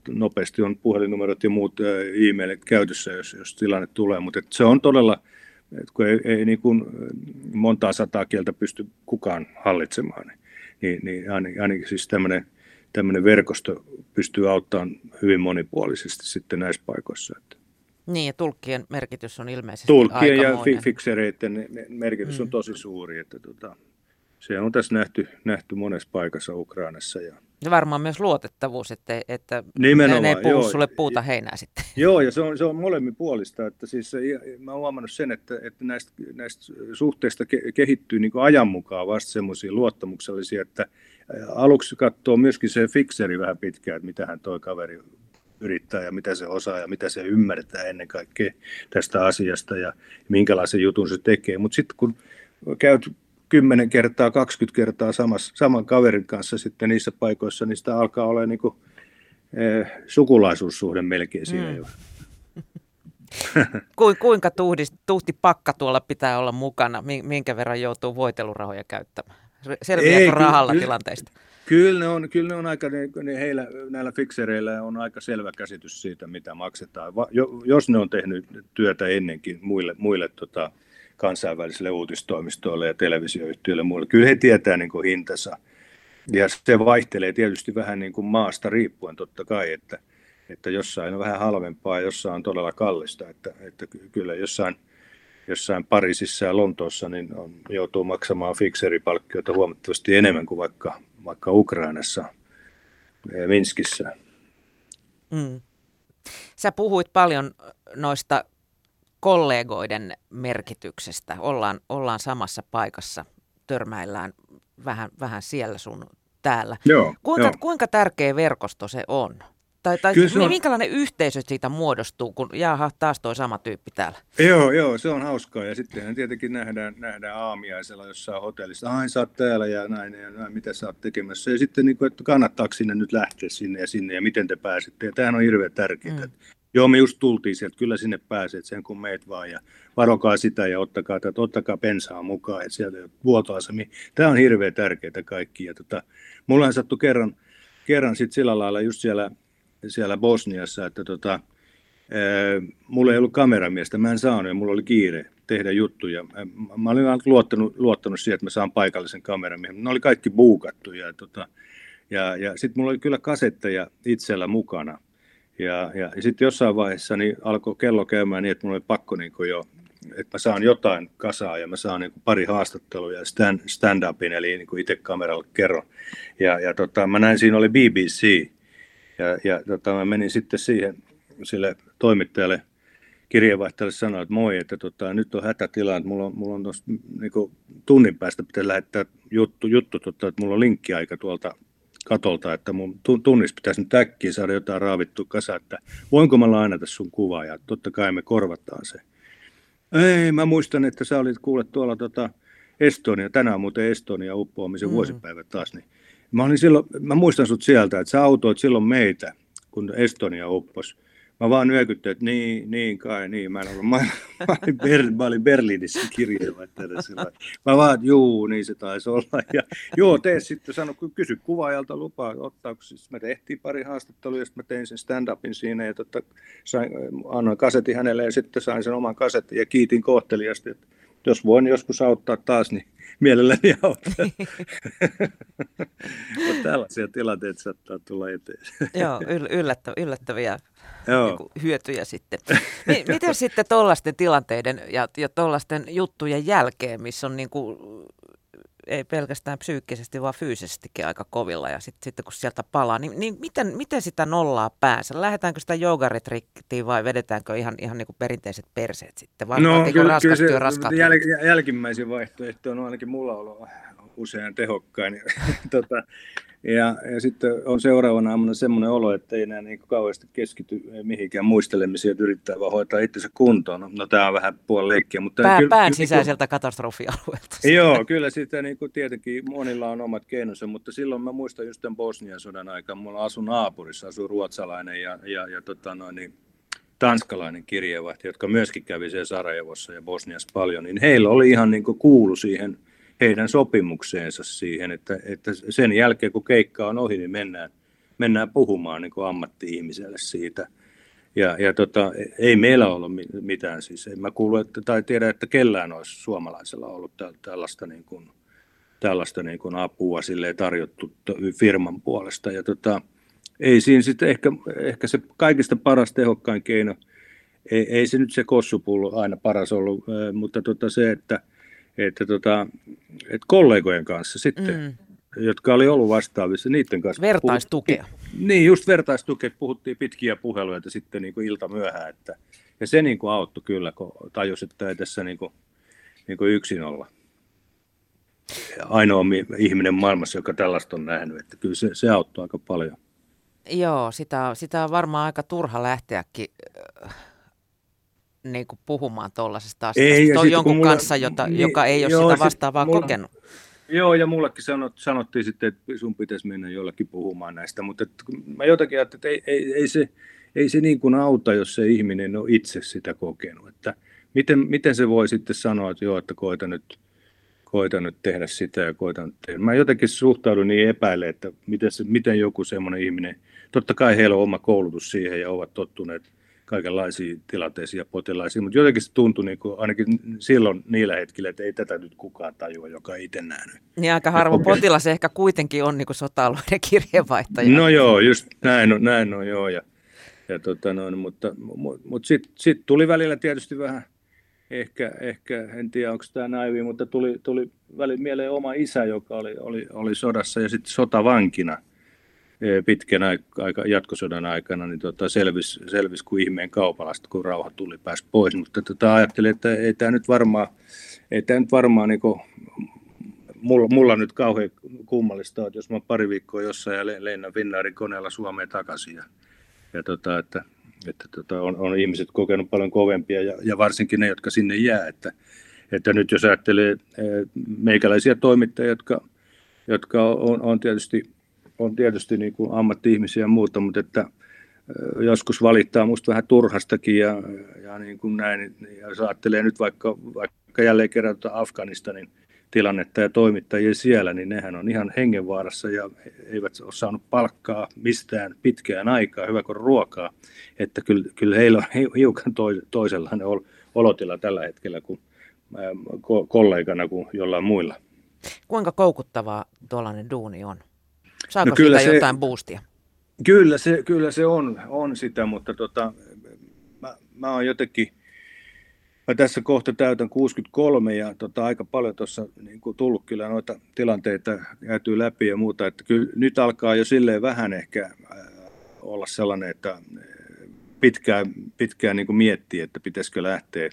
nopeasti on puhelinnumerot ja muut e-mailit käytössä, jos, jos tilanne tulee, mutta se on todella, kun ei, ei niin kuin montaa sataa kieltä pysty kukaan hallitsemaan, niin, niin ainakin, ainakin siis tämmöinen, tämmöinen verkosto pystyy auttamaan hyvin monipuolisesti sitten näissä paikoissa. Että. Niin, ja tulkkien merkitys on ilmeisesti tulkkien aikamoinen. Ja fiksereiden merkitys on mm. tosi suuri, että tota, se on tässä nähty, nähty monessa paikassa Ukrainassa. Ja, ja varmaan myös luotettavuus, että, että ne ei puhu joo, sulle puuta heinää sitten. Joo, ja se on, se on molemmin puolista. Että siis, mä oon huomannut sen, että, että näistä, näistä suhteista ke, kehittyy niin kuin ajan mukaan vasta semmoisia luottamuksellisia, että aluksi katsoo myöskin se fikseri vähän pitkään, että mitähän toi kaveri yrittää ja mitä se osaa ja mitä se ymmärtää ennen kaikkea tästä asiasta ja minkälaisen jutun se tekee. Mutta sitten kun käyt kymmenen kertaa, kaksikymmentä kertaa samassa, saman kaverin kanssa sitten niissä paikoissa, niin sitä alkaa olla niin kuin, eh, sukulaisuussuhde melkein siinä mm. jo. Kuinka tuhdis, tuhti pakka tuolla pitää olla mukana? Minkä verran joutuu voitelurahoja käyttämään? Selviääkö rahalla ky- tilanteista? Kyllä ne on, kyllä ne on aika, ne heillä, näillä fiksereillä on aika selvä käsitys siitä, mitä maksetaan. Va, jos ne on tehnyt työtä ennenkin muille, muille tota, kansainvälisille uutistoimistoille ja televisioyhtiöille ja muille. Kyllä he tietää niin kuin hintansa, ja se vaihtelee tietysti vähän niin kuin maasta riippuen totta kai, että, että jossain on vähän halvempaa ja jossain on todella kallista, että, että kyllä jossain, jossain Pariisissa ja Lontoossa niin on, joutuu maksamaan fikseripalkkioita huomattavasti enemmän kuin vaikka, vaikka Ukrainassa ja Minskissä. Mm. Sä puhuit paljon noista kollegoiden merkityksestä. Ollaan, ollaan samassa paikassa, törmäillään vähän, vähän siellä sun täällä. Joo, kuinka, jo. kuinka tärkeä verkosto se on? Tai, tai se minkälainen on... yhteisö siitä muodostuu, kun jaha, taas toi sama tyyppi täällä? Joo, joo, se on hauskaa. Ja sittenhän tietenkin nähdään, nähdään aamiaisella jossain hotellissa. Ai, sä oot täällä ja näin, ja näin, mitä sä oot tekemässä. Ja sitten, niin kuin, että kannattaako sinne nyt lähteä sinne ja sinne, ja miten te pääsette. Ja tämähän on hirveän tärkeää. Mm. Joo, me just tultiin sieltä, kyllä sinne pääset sen kun meet vaan, ja varokaa sitä ja ottakaa, tätä, ottakaa bensaa mukaan, että sieltä ei ole vuotoasemia. Tämä on hirveän tärkeää kaikki. Ja tota, mullahan sattui kerran, kerran sit sillä lailla just siellä, siellä Bosniassa, että tota, ää, mulla ei ollut kameramiestä, mä en saanut ja mulla oli kiire tehdä juttuja. Mä olin luottanut, luottanut siihen, että mä saan paikallisen kameramiehen. Ne oli kaikki buukattuja. Ja, tota, ja, ja sitten mulla oli kyllä kasetteja itsellä mukana. Ja, ja, ja sitten jossain vaiheessa niin alkoi kello käymään niin, että minulla oli pakko niin kuin jo, että mä saan jotain kasaa ja mä saan niin kuin pari haastattelua ja stand, stand-upin, eli niin kuin itse kameralla kerron. Ja, ja tota, mä näin, siinä oli B B C, ja, ja tota, mä menin sitten siihen sille toimittajalle, kirjeenvaihtajalle sanoin, että moi, että tota, nyt on hätätila, että mulla on, mulla on tossa, niin kuin tunnin päästä pitää lähettää juttu, juttu tota, että mulla on linkkiaika tuolta katolta, että mun tunnissa pitäisi nyt äkkiä saada jotain raavittua kasaan, että voinko mä lainata sun kuvaa, ja totta kai me korvataan se. Ei, mä muistan, että sä olit kuule tuolla tota Estonia, tänään muuten Estonia uppoamisen mm. vuosipäivä taas, niin mä, olin silloin, mä muistan sut sieltä, että sä autoit silloin meitä, kun Estonia upposi. Mä vaan nyökyttelin, että niin, niin kai, niin, mä, en ollut, mä, mä, olin, Ber, mä olin Berliinissä kirjeenvaihtajana sillä. Mä vaan, että juu, niin se taisi olla. Ja, joo, tee sitten, sano, kysy kuvaajalta lupaa, ottaako siis, me tehtiin pari haastattelua, ja sitten mä tein sen stand-upin siinä, ja totta, sain, annoin kasetin hänelle, ja sitten sain sen oman kasetin, ja kiitin kohteliasti, että jos voin joskus auttaa taas, niin mielelläni auttaa. Mutta tällaisia tilanteita saattaa tulla eteen. Joo, yllättä, yllättäviä Joo. hyötyjä sitten. M- miten sitten tuollaisten tilanteiden ja, ja tuollaisten juttujen jälkeen, missä on niin kuin, ei pelkästään psyykkisesti, vaan fyysisestikin aika kovilla, ja sitten sit, kun sieltä palaa, niin, niin miten, miten sitä nollaa päänsä? Lähdetäänkö sitä joogaretriittiin vai vedetäänkö ihan, ihan niin kuin perinteiset perseet sitten? Vai no, kyllä, kyllä se jälkimmäisen vaihtoehto on ainakin mulla ollut usein tehokkain. tota, ja, ja sitten on seuraavana aamuna semmoinen olo, että ei enää niin kauheasti keskity mihinkään muistelemiseen, että yrittää vaan hoitaa itsensä kuntoon. No, no tämä on vähän puolileikkiä. Mutta Pää, kyllä, pään sisäiseltä niin kuin katastrofialueelta. Joo, kyllä sitä niin kuin tietenkin monilla on omat keinonsa, mutta silloin mä muistan just tämän Bosnian sodan aikaan. Mulla asui naapurissa, asui ruotsalainen ja, ja, ja tota noin niin, tanskalainen kirjeenvaihtaja, jotka myöskin kävi siellä Sarajevossa ja Bosniassa paljon, niin heillä oli ihan niin kuin kuulu siihen heidän sopimukseensa siihen, että, että sen jälkeen kun keikka on ohi, niin mennään, mennään puhumaan niin kuin ammatti-ihmiselle siitä. Ja, ja tota, ei meillä ollut mitään, siis en mä kuulu että, tai tiedä, että kellään olisi suomalaisella ollut tällaista, niin kuin, tällaista niin kuin apua silleen tarjottu firman puolesta. Ja tota, ei siinä sitten ehkä, ehkä se kaikista paras tehokkain keino, ei, ei se nyt se kossupullo aina paras ollut, mutta tota se, että, että, tota, että kollegojen kanssa sitten, mm. jotka oli ollut vastaavissa, niiden kanssa. Vertaistukea. Puhuttiin, niin, just vertaistukea, puhuttiin pitkiä puheluita sitten niin kuin ilta myöhään, että, ja se niin kuin auttoi kyllä, kun tajus, että ei tässä niin kuin, niin kuin yksin olla. Ainoa ihminen maailmassa, joka tällaista on nähnyt, että kyllä se, se auttoi aika paljon. Joo, sitä, sitä on varmaan aika turha lähteäkin äh, niin kuin puhumaan tuollaisesta asiasta jonkun mulla, kanssa, jota, niin, joka ei ole joo, sitä vastaavaa mulla, kokenut. Joo, ja mullekin sanot, sanottiin sitten, että sun pitäisi mennä jollakin puhumaan näistä, mutta et, mä jotakin ajattelin, että ei, ei, ei se, ei se niin kuin auta, jos se ihminen on itse sitä kokenut. Että miten, miten se voi sitten sanoa, että joo, että koita nyt, koitan nyt tehdä sitä ja koitan nyt tehdä. Mä jotenkin suhtaudun niin epäille, että miten, se, miten joku semmoinen ihminen, totta kai heillä on oma koulutus siihen ja ovat tottuneet kaikenlaisiin tilanteisiin ja potilaisiin, mutta jotenkin se tuntui niin kuin, ainakin silloin niillä hetkillä, että ei tätä nyt kukaan tajua, joka ei itse nähnyt. Niin aika harvo potilas ehkä kuitenkin on niin kuin sota-alueiden kirjeenvaihtaja. No joo, just näin on, näin on joo. Ja, ja tota noin, mutta mutta sitten sit tuli välillä tietysti vähän, Ehkä, ehkä, en tiedä onko tämä naivi, mutta tuli, tuli välillä mieleen oma isä, joka oli, oli, oli sodassa ja sitten sotavankina pitkän aika, jatkosodan aikana, niin tota selvisi, selvisi kuin ihmeen kaupalasta, kun rauha tuli, pääsi pois. Mutta tota, ajattelin, että ei tämä nyt varmaan, ei tämä nyt varmaan niin kuin, mulla, mulla nyt kauhean kummallista, että jos mä pari viikkoa jossain ja lennän Finnairin koneella Suomeen takaisin ja, ja tota, että että tota, on, on ihmiset kokenut paljon kovempia ja, ja varsinkin ne, jotka sinne jää. Että, että nyt jos ajattelee meikäläisiä toimittajia, jotka, jotka on, on tietysti, on tietysti niin kuin ammatti-ihmisiä ja muuta, mutta että joskus valittaa musta vähän turhastakin ja, ja niin kuin näin. Ja jos ajattelee nyt vaikka, vaikka jälleen kerran Afganistanin tilannetta ja toimittajia siellä, niin nehän on ihan hengenvaarassa ja eivät ole saanut palkkaa mistään pitkään aikaa, hyvä kuin ruokaa. Että kyllä, kyllä heillä on hiukan toisenlainen olotila tällä hetkellä kuin kollegana kuin jollain muilla. Kuinka koukuttavaa tuollainen duuni on? Saako no kyllä sitä se, jotain boostia? Kyllä se, kyllä se on, on sitä, mutta tota, mä, mä oon jotenkin... Mä tässä kohta täytän kuusikymmentäkolme ja tota, aika paljon tuossa niin kun tullut kyllä noita tilanteita käytyy läpi ja muuta. Että kyllä nyt alkaa jo silleen vähän ehkä äh, olla sellainen, että pitkään, pitkään niin kun miettii, että pitäisikö lähteä,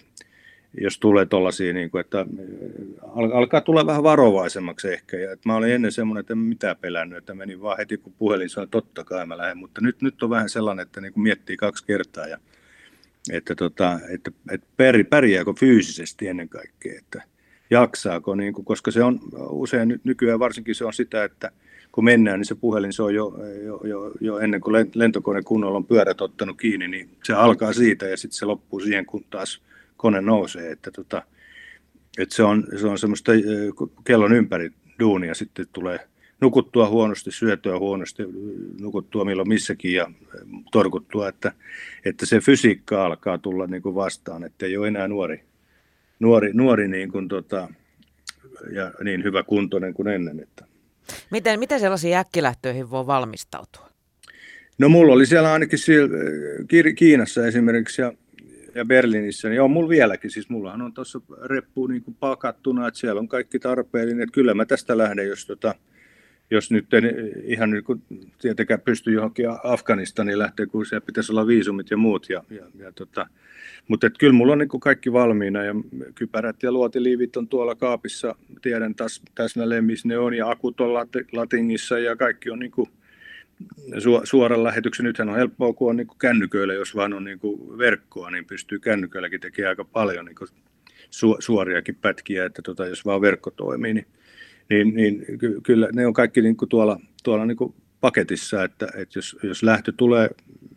jos tulee tuollaisia, niin kun, että al- alkaa tulla vähän varovaisemmaksi ehkä. Ja, että mä olin ennen semmoinen, että en mitään pelännyt, että menin vaan heti kun puhelin sanoi, totta kai mä lähden. Mutta nyt, nyt on vähän sellainen, että niin kun miettii kaksi kertaa ja että, tota, että, että pärjääkö fyysisesti ennen kaikkea, että jaksaako, niin kuin, koska se on usein nykyään varsinkin se on sitä, että kun mennään, niin se puhelin se on jo, jo, jo, jo ennen kuin lentokone kunnolla on pyörät ottanut kiinni, niin se alkaa siitä ja sitten se loppuu siihen, kun taas kone nousee, että, tota, että se on, se on semmoista kellon ympäri duunia, sitten tulee nukuttua huonosti, syötyä huonosti, nukuttua milloin missäkin ja torkuttua, että, että se fysiikka alkaa tulla niin kuin vastaan, että ei ole enää nuori, nuori, nuori niin kuin tota, ja niin hyvä kuntoinen kuin ennen. Että. Miten, miten sellaisiin äkkilähtöihin voi valmistautua? No mulla oli siellä ainakin siellä Kiinassa esimerkiksi ja, ja Berliinissä, niin on mulla vieläkin, siis mullahan on tuossa reppu niin kuin pakattuna, että siellä on kaikki tarpeellinen, että kyllä mä tästä lähden, jos tota jos nyt en ihan niin kuin tietenkään pysty johonkin Afganistaniin lähteä, kun siellä pitäisi olla viisumit ja muut. Ja, ja, ja tota, mutta et kyllä mulla on niin kuin kaikki valmiina ja kypärät ja luotiliivit on tuolla kaapissa. Tiedän täs, täsmälleen, missä ne on ja akut on latingissa ja kaikki on niin kuin su, suoran lähetyksen. Nythän on helppoa, kun on niin kuin kännyköillä, jos vaan on niin kuin verkkoa, niin pystyy kännyköilläkin tekemään aika paljon niin kuin su, suoriakin pätkiä, että tota, jos vaan verkko toimii, niin Niin, niin kyllä ne on kaikki niin kuin tuolla, tuolla niin kuin paketissa, että, että jos, jos lähtö tulee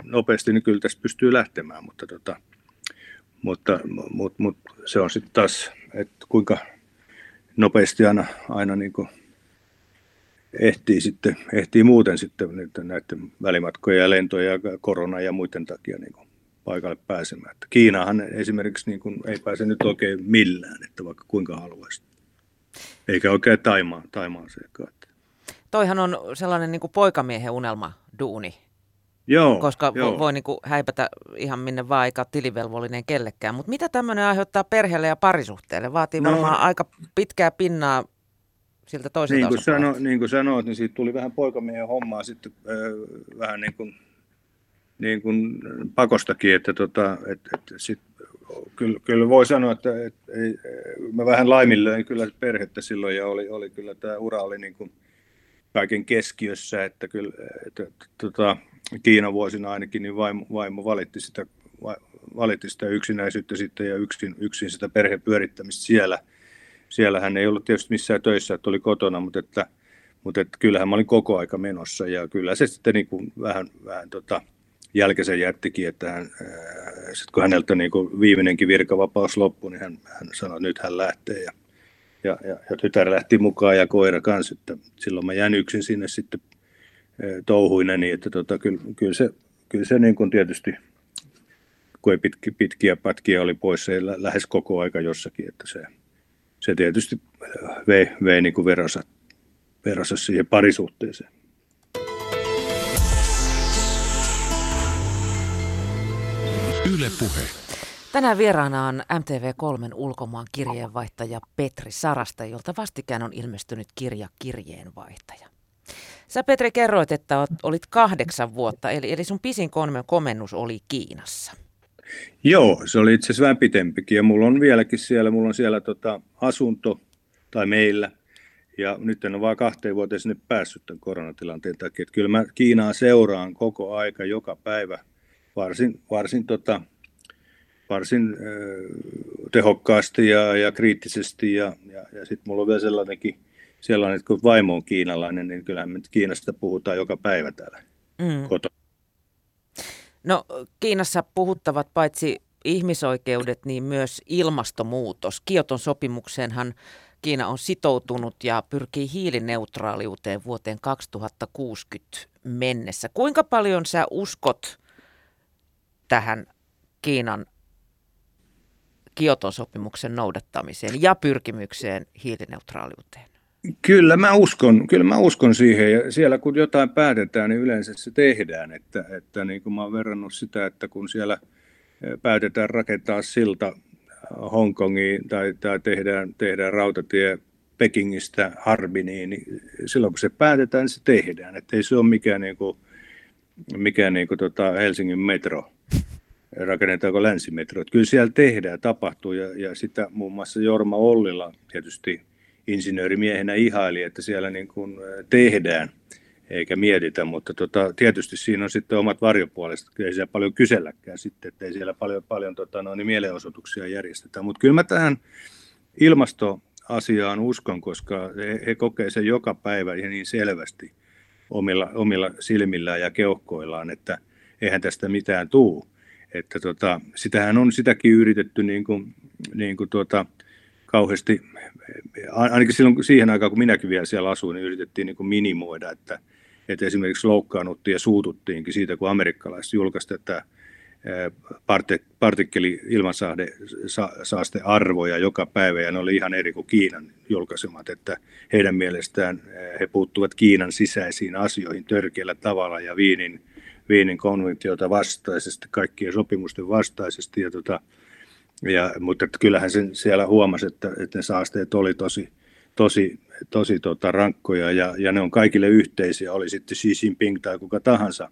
nopeasti, niin kyllä tässä pystyy lähtemään, mutta, tota, mutta mut, mut, se on sitten taas, että kuinka nopeasti aina, aina niin kuin ehtii, sitten, ehtii muuten sitten näiden välimatkoja ja lentoja ja korona ja muiden takia niin kuin paikalle pääsemään. Että Kiinahan esimerkiksi niin kuin ei pääse nyt oikein millään, että vaikka kuinka haluaisi. Eikä oikein Taimaan, Taimaan sekaan. Toihan on sellainen niin kuin poikamiehen unelma duuni, joo, koska joo. voi niin kuin häipätä ihan minne vaan, eikä tilivelvollinen kellekään. Mutta mitä tämmöinen aiheuttaa perheelle ja parisuhteelle? Vaatii no, varmaan aika pitkää pinnaa siltä toiselta niin kuin sano, niin kuin sanoit, niin siitä tuli vähän poikamiehen hommaa sitten äh, vähän niin kuin, niin kuin pakostakin, että tota, et, et sitten... Kyllä, kyllä voi sanoa, että, että ei, mä vähän laiminlöin kyllä perhettä silloin ja oli, oli kyllä tämä ura oli niin kuin kaiken keskiössä, että kyllä että, tota, Kiinan vuosina ainakin niin vaimo, vaimo valitti, sitä, valitti sitä yksinäisyyttä sitten ja yksin, yksin sitä perhepyörittämistä siellä. Siellähän ei ollut tietysti missään töissä, että oli kotona, mutta, että, mutta että kyllähän mä olin koko aika menossa ja kyllä se sitten niin kuin vähän... vähän tota, jälkeisen jättikin, että hän, sit kun häneltä niin kun viimeinenkin virkavapaus loppui, niin hän, hän sanoi, että nyt hän lähtee. Ja, ja, ja, ja tytär lähti mukaan ja koira kanssa. Silloin mä jäin yksin sinne sitten touhuineni, että tota, kyllä, kyllä se, kyllä se niin kun tietysti, kun ei pitki, pitkiä pätkiä oli pois, se lä, lähes koko aika jossakin, että se, se tietysti vei, vei niin kun veronsa, veronsa siihen parisuhteeseen. Yle Puhe. Tänään vieraana on M T V kolmen ulkomaan kirjeenvaihtaja Petri Saraste, jolta vastikään on ilmestynyt kirja Kirjeenvaihtaja. Sä, Petri, kerroit, että olit kahdeksan vuotta, eli, eli sun pisin komennus oli Kiinassa. Joo, se oli itse asiassa vähän pitempikin ja mulla on vieläkin siellä, mulla on siellä tota, asunto, tai meillä, ja nyt en ole vaan kahteen vuoteen sinne päässyt tämän koronatilanteen takia. Että kyllä mä Kiinaa seuraan koko aika, joka päivä. Varsin, varsin, tota, varsin äh, tehokkaasti ja, ja kriittisesti ja, ja, ja sitten mulla on vielä sellainenkin, sellainen, että kun vaimo on kiinalainen, niin kyllähän me Kiinasta puhutaan joka päivä täällä mm. kotona. No Kiinassa puhuttavat paitsi ihmisoikeudet, niin myös ilmastonmuutos. Kioton sopimukseenhan Kiina on sitoutunut ja pyrkii hiilineutraaliuteen vuoteen kaksituhattakuusikymmentä mennessä. Kuinka paljon sä uskot tähän Kiinan Kioton sopimuksen noudattamiseen ja pyrkimykseen hiilineutraaliuteen? Kyllä mä uskon, kyllä mä uskon siihen ja siellä kun jotain päätetään, niin yleensä se tehdään, että, että niin kuin mä oon verrannut sitä, että kun siellä päätetään rakentaa silta Hongkongiin tai, tai tehdään, tehdään rautatie Pekingistä Harbiniin, niin silloin kun se päätetään, niin se tehdään, että ei se ole mikään, niin kuin, mikään niin kuin tota Helsingin metro. Rakennetaanko länsimetroa. Kyllä siellä tehdään, tapahtuu ja, ja sitä muun muassa Jorma Ollila tietysti insinöörimiehenä ihaili, että siellä niin kuin tehdään eikä mietitä, mutta tota, tietysti siinä on sitten omat varjopuolesta. Ei siellä paljon kyselläkään sitten, että ei siellä paljon, paljon tota, no, niin mielenosoituksia järjestetä, mutta kyllä mä tähän ilmastoasiaan uskon, koska he, he kokee sen joka päivä ja niin selvästi omilla, omilla silmillään ja keuhkoillaan, että eihän tästä mitään tule. Että tota, sitähän on sitäkin yritetty niin kuin, niin kuin tuota, kauheasti, ainakin silloin siihen aikaan, kun minäkin vielä siellä asuin, niin yritettiin niin kuin minimoida, että, että esimerkiksi loukkaannuttiin ja suututtiinkin siitä, kun amerikkalaiset julkaisivat tätä partikkeli-ilmansaastearvoja joka päivä, ja ne oli ihan eri kuin Kiinan julkaisemat, että heidän mielestään he puuttuvat Kiinan sisäisiin asioihin törkeällä tavalla ja Viinin Viinin konventiota vastaisesti, kaikkien sopimusten vastaisesti, ja tota, ja, mutta kyllähän sen siellä huomasi, että, että ne saasteet oli tosi, tosi tosi tota, rankkoja ja, ja ne on kaikille yhteisiä, oli sitten Xi Jinping tai kuka tahansa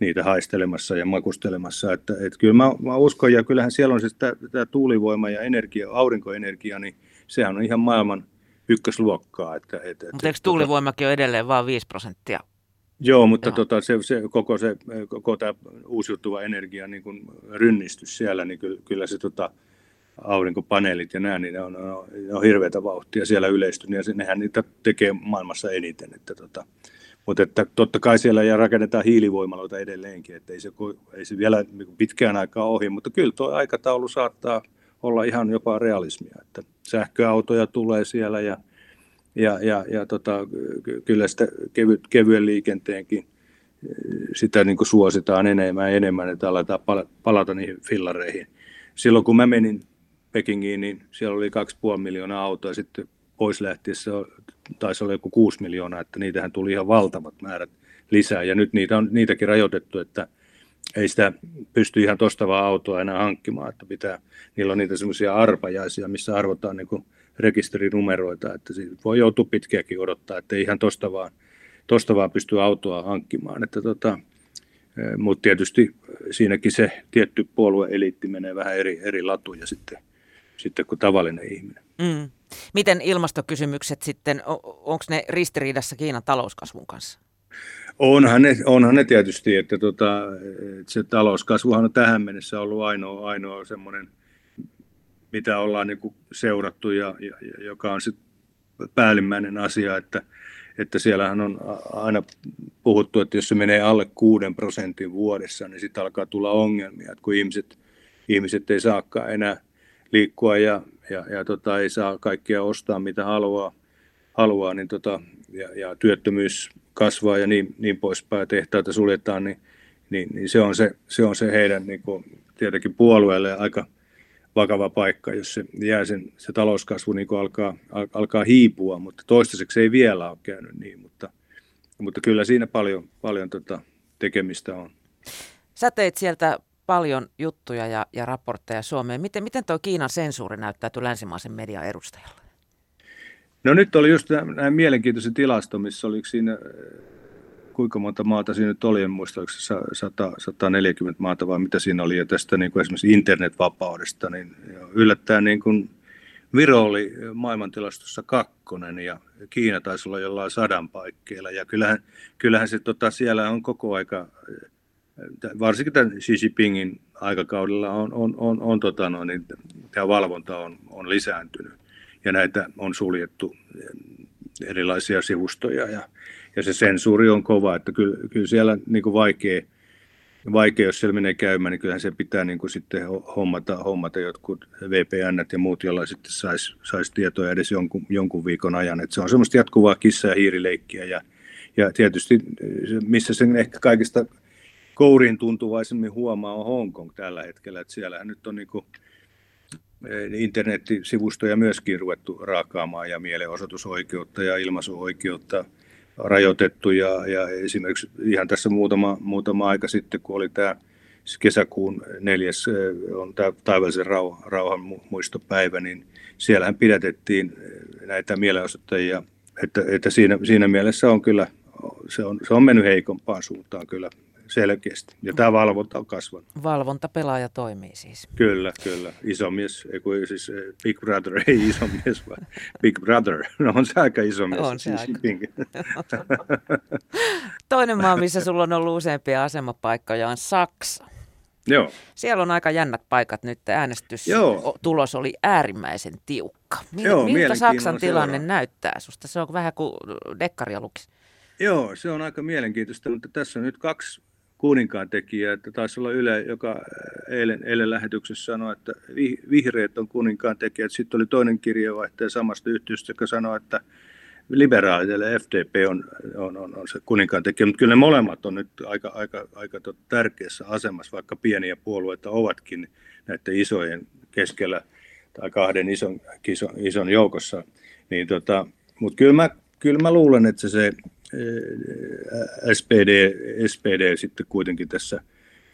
niitä haistelemassa ja makustelemassa. Että, et kyllä mä, mä uskon, ja kyllähän siellä on siis tämä tuulivoima ja energia, aurinkoenergia, niin sehän on ihan maailman ykkösluokkaa. Että, et, mutta eikö tuulivoimakin ole edelleen vain viisi prosenttia? Joo, mutta tota, se, se, koko, se, koko tämä uusiutuva energia, niin kuin rynnistys siellä, niin kyllä, kyllä se tota, aurinkopaneelit ja nämä, niin ne on, ne on, ne on hirveätä vauhtia siellä yleistynyt, ja nehän niitä tekee maailmassa eniten. Että, tota, mutta että, totta kai siellä ja rakennetaan hiilivoimaloita edelleenkin, että ei se, ei se vielä pitkään aikaa ohi, mutta kyllä tuo aikataulu saattaa olla ihan jopa realismia, että sähköautoja tulee siellä ja Ja, ja, ja tota, kyllä sitä kevy, kevyen liikenteenkin sitä niin kuin suositaan enemmän ja enemmän, että aletaan palata niihin fillareihin. Silloin kun mä menin Pekingiin, niin siellä oli kaksi pilkku viisi miljoonaa autoa, ja sitten pois lähtiessä taisi olla joku kuusi miljoonaa, että niitähän tuli ihan valtavat määrät lisää. Ja nyt niitä on niitäkin rajoitettu, että ei sitä pysty ihan tuosta vaan autoa enää hankkimaan, että pitää, niillä on niitä semmoisia arpajaisia, missä arvotaan niin kuin rekisterinumeroita, että voi joutua pitkiäkin odottaa, että ei ihan tuosta vaan, tosta vaan pysty autoa hankkimaan. Että tota, mutta tietysti siinäkin se tietty puolueeliitti menee vähän eri, eri latuja sitten, sitten kuin tavallinen ihminen. Mm. Miten ilmastokysymykset sitten, on, onko ne ristiriidassa Kiinan talouskasvun kanssa? Onhan ne, onhan ne tietysti, että tota, se talouskasvuhan on tähän mennessä ollut ainoa, ainoa semmoinen, mitä ollaan niin kuin seurattu ja, ja, ja joka on sitten päällimmäinen asia, että, että siellähän on aina puhuttu, että jos se menee alle kuuden prosentin vuodessa, niin sitten alkaa tulla ongelmia, että kun ihmiset, ihmiset ei saakaan enää liikkua ja, ja, ja tota, ei saa kaikkea ostaa, mitä haluaa, haluaa niin tota, ja, ja työttömyys kasvaa ja niin, niin poispäin, tehtaita suljetaan, niin, niin, niin se, on se, se on se heidän niin kuin, tietenkin puolueelle aika vakava paikka, jos se jää sen, se talouskasvu niin kuin alkaa, alkaa hiipua, mutta toistaiseksi ei vielä ole käynyt niin, mutta, mutta kyllä siinä paljon, paljon tota tekemistä on. Sä teit sieltä paljon juttuja ja, ja raportteja Suomeen. Miten, miten tuo Kiinan sensuuri näyttäytyy länsimaisen median edustajalle? No nyt oli just näin mielenkiintoisen tilasto, missä oli siinä, kuinka monta maata siinä nyt oli, en muista, oliko se sata, sataneljäkymmentä maata vai mitä siinä oli, ja tästä niin kuin esimerkiksi internetvapaudesta, niin yllättäen niin kuin Viro oli maailmantilastossa kakkonen, ja Kiina taisi olla jollain sadan paikkeilla, ja kyllähän, kyllähän se tota, siellä on koko aika, varsinkin tämän Xi Jinpingin aikakaudella on, on, on, on tota, no, niin, tämä valvonta on, on lisääntynyt, ja näitä on suljettu erilaisia sivustoja, ja Ja se sensuuri on kova, että kyllä, kyllä siellä niin kuin vaikea, vaikea, jos siellä menee käymään, niin kyllähän se pitää niin kuin sitten hommata, hommata jotkut V P N:t ja muut, joilla sitten saisi sais tietoja edes jonkun, jonkun viikon ajan. Että se on semmoista jatkuvaa kissa- ja hiirileikkiä ja, ja tietysti missä sen ehkä kaikista kouriin tuntuvaisemmin huomaa on Hongkong tällä hetkellä, että siellähän nyt on niin kuin internetsivustoja myöskin ruvettu raakaamaan ja mielenosoitusoikeutta ja ilmaisuoikeutta rajoitettu ja, ja esimerkiksi ihan tässä muutama, muutama aika sitten, kun oli tämä kesäkuun neljäs on tämä taivaallisen rauhan muistopäivä, niin siellähän pidätettiin näitä mielenosoittajia, että, että siinä, siinä mielessä on kyllä, se on, se on mennyt heikompaan suuntaan kyllä selkeästi ja tämä valvonta on kasvanut. Valvontapelaaja toimii siis. Kyllä, kyllä. Iso mies, ei kun siis Big Brother, ei iso mies vaan Big Brother. No on se aika iso mies. On se siis aika. Toinen maa, missä sulla on ollut useampia asemapaikkoja on Saksa. Joo. Siellä on aika jännät paikat nyt. Äänestystulos oli äärimmäisen tiukka. Miltä, Joo, miltä Saksan tilanne seuraa. näyttää susta? Se on vähän kuin dekkaria lukis. Joo, se on aika mielenkiintoista, mutta tässä on nyt kaksi kuninkaan tekijä, että taisi olla Yle, joka eilen, eilen lähetyksessä sanoi, että vihreät on kuninkaan tekijä. Sitten oli toinen kirjeenvaihtaja samasta yhtiöstä, joka sanoi, että liberaalille F D P on, on, on, on se kuninkaan tekijä. Mutta kyllä ne molemmat on nyt aika, aika, aika tärkeässä asemassa, vaikka pieniä puolueita ovatkin näiden isojen keskellä tai kahden ison, ison, ison joukossa. Niin tota, mutta kyllä mä, kyllä mä luulen, että se S P D, S P D sitten kuitenkin tässä,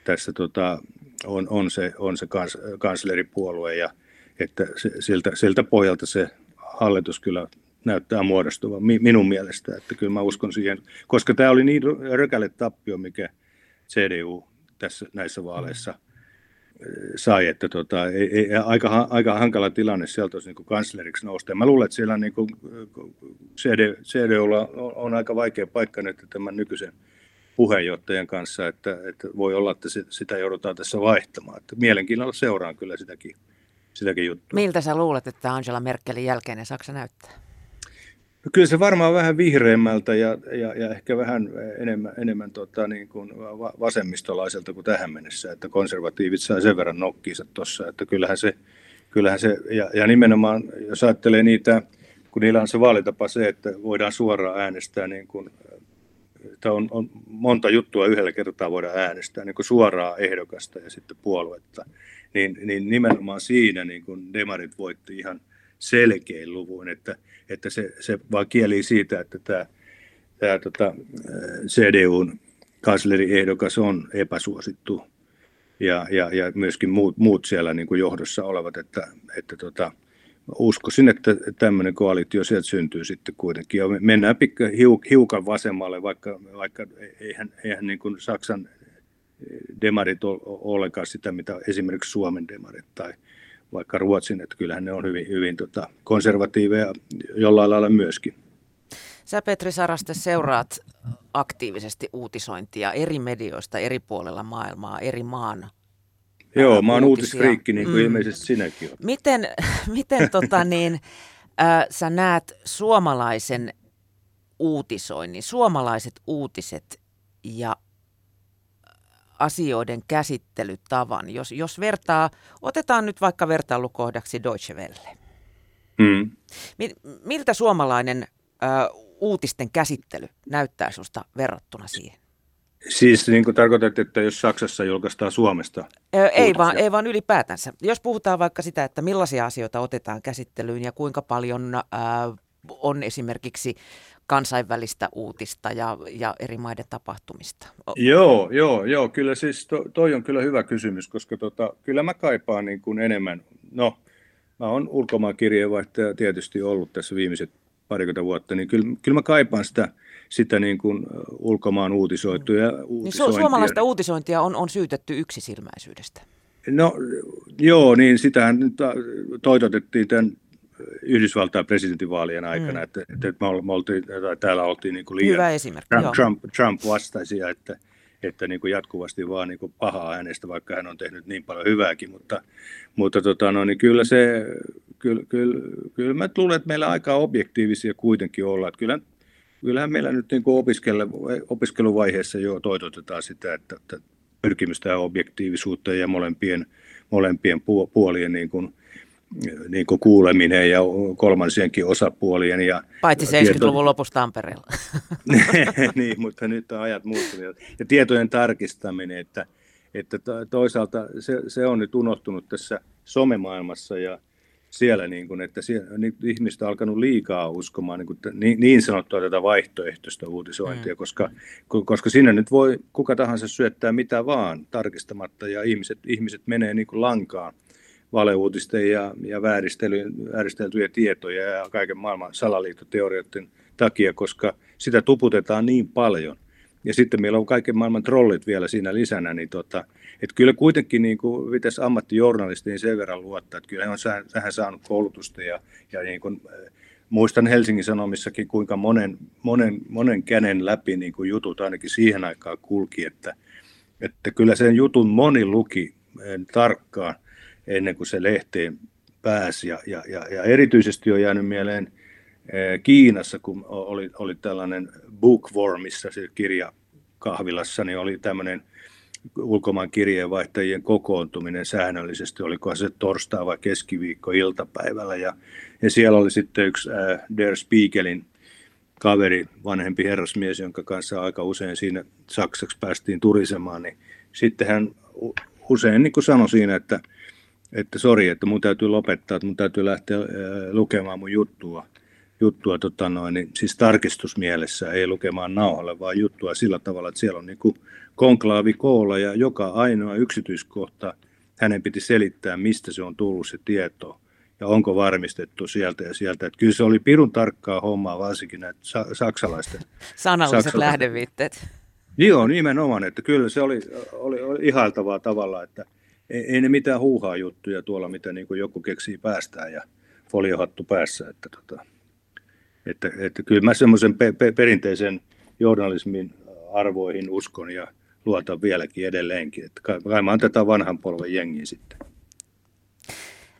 tässä tota, on, on se, on se kans, kansleripuolue ja että se, siltä, siltä pohjalta se hallitus kyllä näyttää muodostuvan minun mielestä, että kyllä mä uskon siihen, koska tämä oli niin rökälle tappio, mikä C D U tässä näissä vaaleissa sai, että tota, ei, ei, aika, aika hankala tilanne sieltä olisi niin kuin kansleriksi nousta. Mä luulen, että siellä niin kuin C D U:lla on aika vaikea paikka nyt tämän nykyisen puheenjohtajan kanssa, että, että voi olla, että sitä joudutaan tässä vaihtamaan. Että mielenkiinnolla seuraan kyllä sitäkin, sitäkin juttua. Miltä sä luulet, että Angela Merkelin jälkeinen Saksa näyttää? No kyllä se varmaan vähän vihreämmältä ja, ja, ja ehkä vähän enemmän, enemmän tota, niin kuin vasemmistolaiselta kuin tähän mennessä, että konservatiivit saa sen verran nokkiinsa tuossa, että kyllähän se, kyllähän se ja, ja nimenomaan jos ajattelee niitä, kun niillä on se vaalitapa se, että voidaan suoraan äänestää niin kuin että on, on monta juttua yhdellä kertaa voidaan äänestää, niin kuin suoraa ehdokasta ja sitten puoluetta, niin, niin nimenomaan siinä niin kuin demarit voitti ihan selkein luvuin, että, että se, se vaan kielii siitä, että tämä, tämä tota, C D U:n kansleri-ehdokas on epäsuosittu ja, ja, ja myöskin muut, muut siellä niin kuin johdossa olevat, että, että tota, uskoisin, että tämmöinen koalitio sieltä syntyy sitten kuitenkin. Ja mennään pikka, hiukan vasemmalle, vaikka, vaikka eihän, eihän niin kuin Saksan demarit ole ollenkaan sitä, mitä esimerkiksi Suomen demarit tai vaikka Ruotsin, että kyllähän ne on hyvin, hyvin tota konservatiiveja jollain lailla myöskin. Sä, Petri Saraste, seuraat aktiivisesti uutisointia eri medioista, eri puolella maailmaa, eri maan. Joo, mä oon uutisfriikki, niin kuin mm. ilmeisesti sinäkin on. Miten, miten tota, niin, äh, sä näet suomalaisen uutisoinnin, suomalaiset uutiset ja asioiden käsittelytavan? Jos, jos vertaa, otetaan nyt vaikka vertailukohdaksi Deutsche Welle. Mm. Miltä suomalainen äh, uutisten käsittely näyttää susta verrattuna siihen? Siis niin kuin tarkoitat, että jos Saksassa julkaistaan Suomesta? Ei vaan, ei vaan ylipäätänsä. Jos puhutaan vaikka sitä, että millaisia asioita otetaan käsittelyyn ja kuinka paljon äh, on esimerkiksi kansainvälistä uutista ja, ja eri maiden tapahtumista. Joo, joo, joo kyllä siis to, toi on kyllä hyvä kysymys, koska tota, kyllä mä kaipaan niin kuin enemmän. No, mä oon ulkomaan kirjeenvaihtaja tietysti ollut tässä viimeiset parikymmentä vuotta, niin kyllä, kyllä mä kaipaan sitä, sitä niin kuin ulkomaan uutisoituja. Niin su- suomalaista uutisointia on, on syytetty yksisilmäisyydestä. No joo, niin sitähän nyt toitotettiin tämän Yhdysvaltain presidentinvaalien aikana, mm. että, että me oltiin, täällä oltiin niin kuin liian Trump, Trump, Trump vastaisia, että, että niin kuin jatkuvasti vaan niin kuin pahaa äänestä, vaikka hän on tehnyt niin paljon hyvääkin, mutta, mutta tota, no, niin kyllä se... Kyllä, kyllä, kyllä mä luulen, että meillä aika objektiivisia kuitenkin ollaan. Kyllähän, kyllähän meillä nyt niin kuin opiskeluvaiheessa jo toitotetaan sitä, että, että pyrkimystä objektiivisuutta ja molempien, molempien puolien niin kuin, niin kuin kuuleminen ja kolmansienkin osapuolien. Ja paitsi seitsemänkymmentäluvun lopussa Tampereella. Niin, mutta nyt on ajat muuttuneet. Ja tietojen tarkistaminen, että, että toisaalta se, se on nyt unohtunut tässä somemaailmassa ja siellä, niin kuin, että ihmiset on alkanut liikaa uskomaan niin, kuin, niin sanottua tätä vaihtoehtoista uutisointia, mm. koska, koska siinä nyt voi kuka tahansa syöttää mitä vaan tarkistamatta, ja ihmiset, ihmiset menee niin kuin lankaan valeuutisten ja, ja vääristeltyjä tietoja ja kaiken maailman salaliittoteorioiden takia, koska sitä tuputetaan niin paljon. Ja sitten meillä on kaiken maailman trollit vielä siinä lisänä, niin tota, että kyllä kuitenkin niin kuin pitäisi ammattijournalistiin sen verran luottaa, että kyllä he on tähän saanut koulutusta ja, ja niin kuin, muistan Helsingin Sanomissakin, kuinka monen, monen, monen käden läpi niin kuin jutut ainakin siihen aikaan kulki, että, että kyllä sen jutun moni luki tarkkaan ennen kuin se lehteen pääsi ja, ja, ja erityisesti on jäänyt mieleen Kiinassa, kun oli, oli tällainen bookwormissa, siis kirjakahvilassa, niin oli tämmöinen ulkomaan kirjeenvaihtajien kokoontuminen säännöllisesti, olikohan se torstai vai keskiviikko iltapäivällä. Ja, ja siellä oli sitten yksi äh, Der Spiegelin kaveri, vanhempi herrasmies, jonka kanssa aika usein siinä saksaksi päästiin turisemaan, niin sitten hän usein niin kuin sanoi siinä, että, että sori, että mun täytyy lopettaa, että mun täytyy lähteä äh, lukemaan mun juttua. juttua tota noin, niin siis tarkistusmielessä, ei lukemaan nauhalle, vaan juttua sillä tavalla, että siellä on niin kuin konklaavi koolla ja joka ainoa yksityiskohta hänen piti selittää, mistä se on tullut se tieto ja onko varmistettu sieltä ja sieltä. Että kyllä se oli pirun tarkkaa hommaa, varsinkin näitä sa- saksalaisten. Sanalliset saksalaisten. Lähdeviitteet. Joo, nimenomaan, että kyllä se oli, oli, oli ihailtavaa tavalla, että ei, ei ne mitään huuhaa juttuja tuolla, mitä niin kuin joku keksii päästään ja foliohattu päässä. Että, tota, että, että kyllä mä semmoisen pe- pe- perinteisen journalismin arvoihin uskon ja luotan vieläkin edelleenkin. Että kai, kai mä oon tätä vanhan polven jengiä sitten.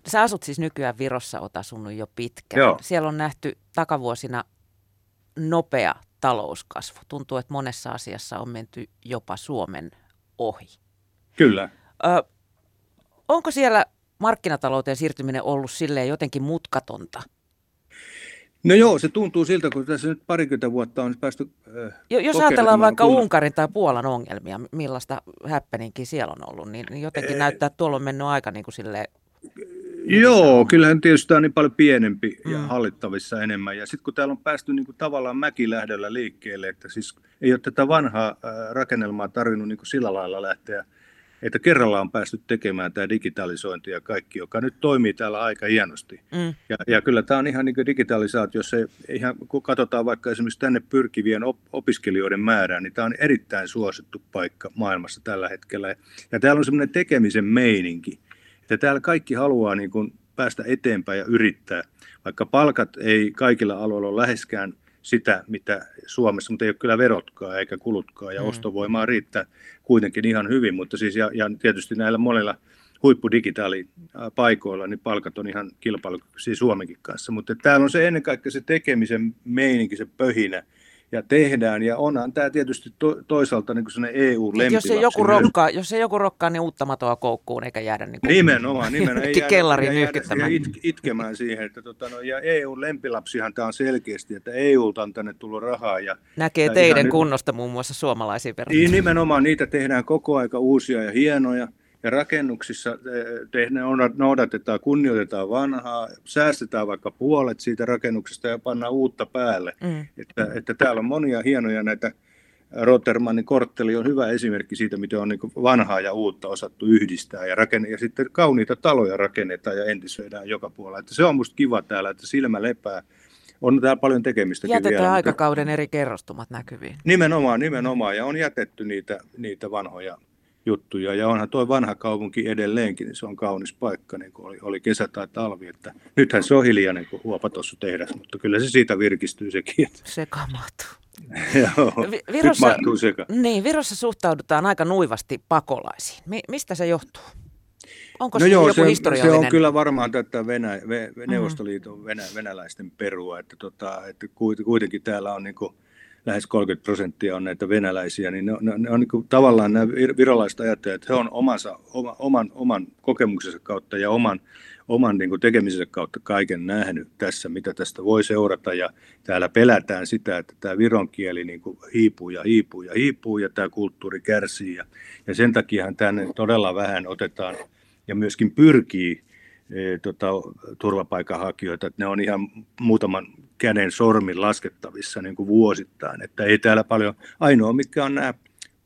Sä asut siis nykyään Virossa, oot asunut jo pitkään. Joo. Siellä on nähty takavuosina nopea talouskasvu. Tuntuu, että monessa asiassa on menty jopa Suomen ohi. Kyllä. Ö, onko siellä markkinatalouteen siirtyminen ollut silleen jotenkin mutkatonta? No joo, se tuntuu siltä, kun tässä nyt parikymmentä vuotta on päästy äh, jo, Jos ajatellaan vaikka kunnan... Unkarin tai Puolan ongelmia, millaista häppäninkin siellä on ollut, niin jotenkin e- näyttää, että tuolla on mennyt aika niin kuin silleen... Joo, kyllähän tietysti tämä on niin paljon pienempi ja hallittavissa enemmän. Ja sitten kun täällä on päästy niin kuin tavallaan mäkilähdöllä liikkeelle, että siis ei ole tätä vanhaa rakennelmaa tarvinnut niin kuin sillä lailla lähteä, että kerrallaan on päästy tekemään tämä digitalisointi ja kaikki, joka nyt toimii täällä aika hienosti. Mm. Ja, ja kyllä tämä on ihan niin kuin digitalisaatio, jos ei, ihan, kun katsotaan vaikka esimerkiksi tänne pyrkivien op- opiskelijoiden määrää, niin tämä on erittäin suosittu paikka maailmassa tällä hetkellä. Ja täällä on semmoinen tekemisen meininki. Että täällä kaikki haluaa niin kuin päästä eteenpäin ja yrittää, vaikka palkat ei kaikilla aloilla ole läheskään sitä, mitä Suomessa, mutta ei ole kyllä verotkaan eikä kulutkaan ja mm. ostovoimaa riittää kuitenkin ihan hyvin, mutta siis ja, ja tietysti näillä monilla huippudigitaalipaikoilla niin palkat on ihan kilpailukykyisiä Suomenkin kanssa, mutta täällä on se ennen kaikkea se tekemisen meininki, se pöhinä. Ja tehdään, ja onhan tämä tietysti to, toisaalta niin sellainen E U-lempilapsi. Jos ei joku rokkaa, jos ei joku rokkaa, niin uutta matoa koukkuun eikä jäädä niin nimenomaan, nimenomaan. Ei kellariin nyhkyttämään. It, itkemään siihen. Että, tota, no, ja E U-lempilapsihan tämä on selkeästi, että E U:lta on tänne tullut rahaa. Ja, näkee ja teidän ihan, kunnosta muun muassa suomalaisiin verran. Nimenomaan niitä tehdään koko aika uusia ja hienoja. Ja rakennuksissa tehdään, noudatetaan, kunnioitetaan vanhaa, säästetään vaikka puolet siitä rakennuksesta ja pannaan uutta päälle. Mm. Että, että täällä on monia hienoja näitä, Rotermanin kortteli on hyvä esimerkki siitä, miten on niin kuin vanhaa ja uutta osattu yhdistää. Ja, rakenn- ja sitten kauniita taloja rakennetaan ja entisöidään joka puolella. Että se on musta kiva täällä, että silmä lepää. On täällä paljon tekemistäkin. Jätetään vielä aikakauden eri kerrostumat näkyviin. Nimenomaan, nimenomaan. Ja on jätetty niitä, niitä vanhoja juttuja. Ja onhan tuo vanha kaupunki edelleenkin, niin se on kaunis paikka, niin kuin oli, oli kesä tai talvi. Että nythän se on hiljainen, kun huopatossu tehdas, mutta kyllä se siitä virkistyy sekin. Seka mahtuu. Joo, Virossa, nyt mahtuu seka. Niin, Virossa suhtaudutaan aika nuivasti pakolaisiin. Mi- mistä se johtuu? Onko no se joo, joku se, historiallinen? Se on kyllä varmaan tätä Venä, Neuvostoliiton Venä, venäläisten perua, että, tota, että kuitenkin täällä on niin kuin lähes kolmekymmentä prosenttia on näitä venäläisiä, niin ne on, ne on niin kuin tavallaan nämä virolaiset ajattelevat, että he on omansa, oman, oman kokemuksensa kautta ja oman, oman niin kuin tekemisensä kautta kaiken nähnyt tässä, mitä tästä voi seurata. Ja täällä pelätään sitä, että tämä viron kieli niin kuin hiipuu ja hiipuu ja hiipuu ja tämä kulttuuri kärsii. Ja, ja sen takiahan tänne todella vähän otetaan ja myöskin pyrkii e, tota, turvapaikanhakijoita, että ne on ihan muutaman käden sormin laskettavissa niin kuin vuosittain, että ei täällä paljon, ainoa mikä on nämä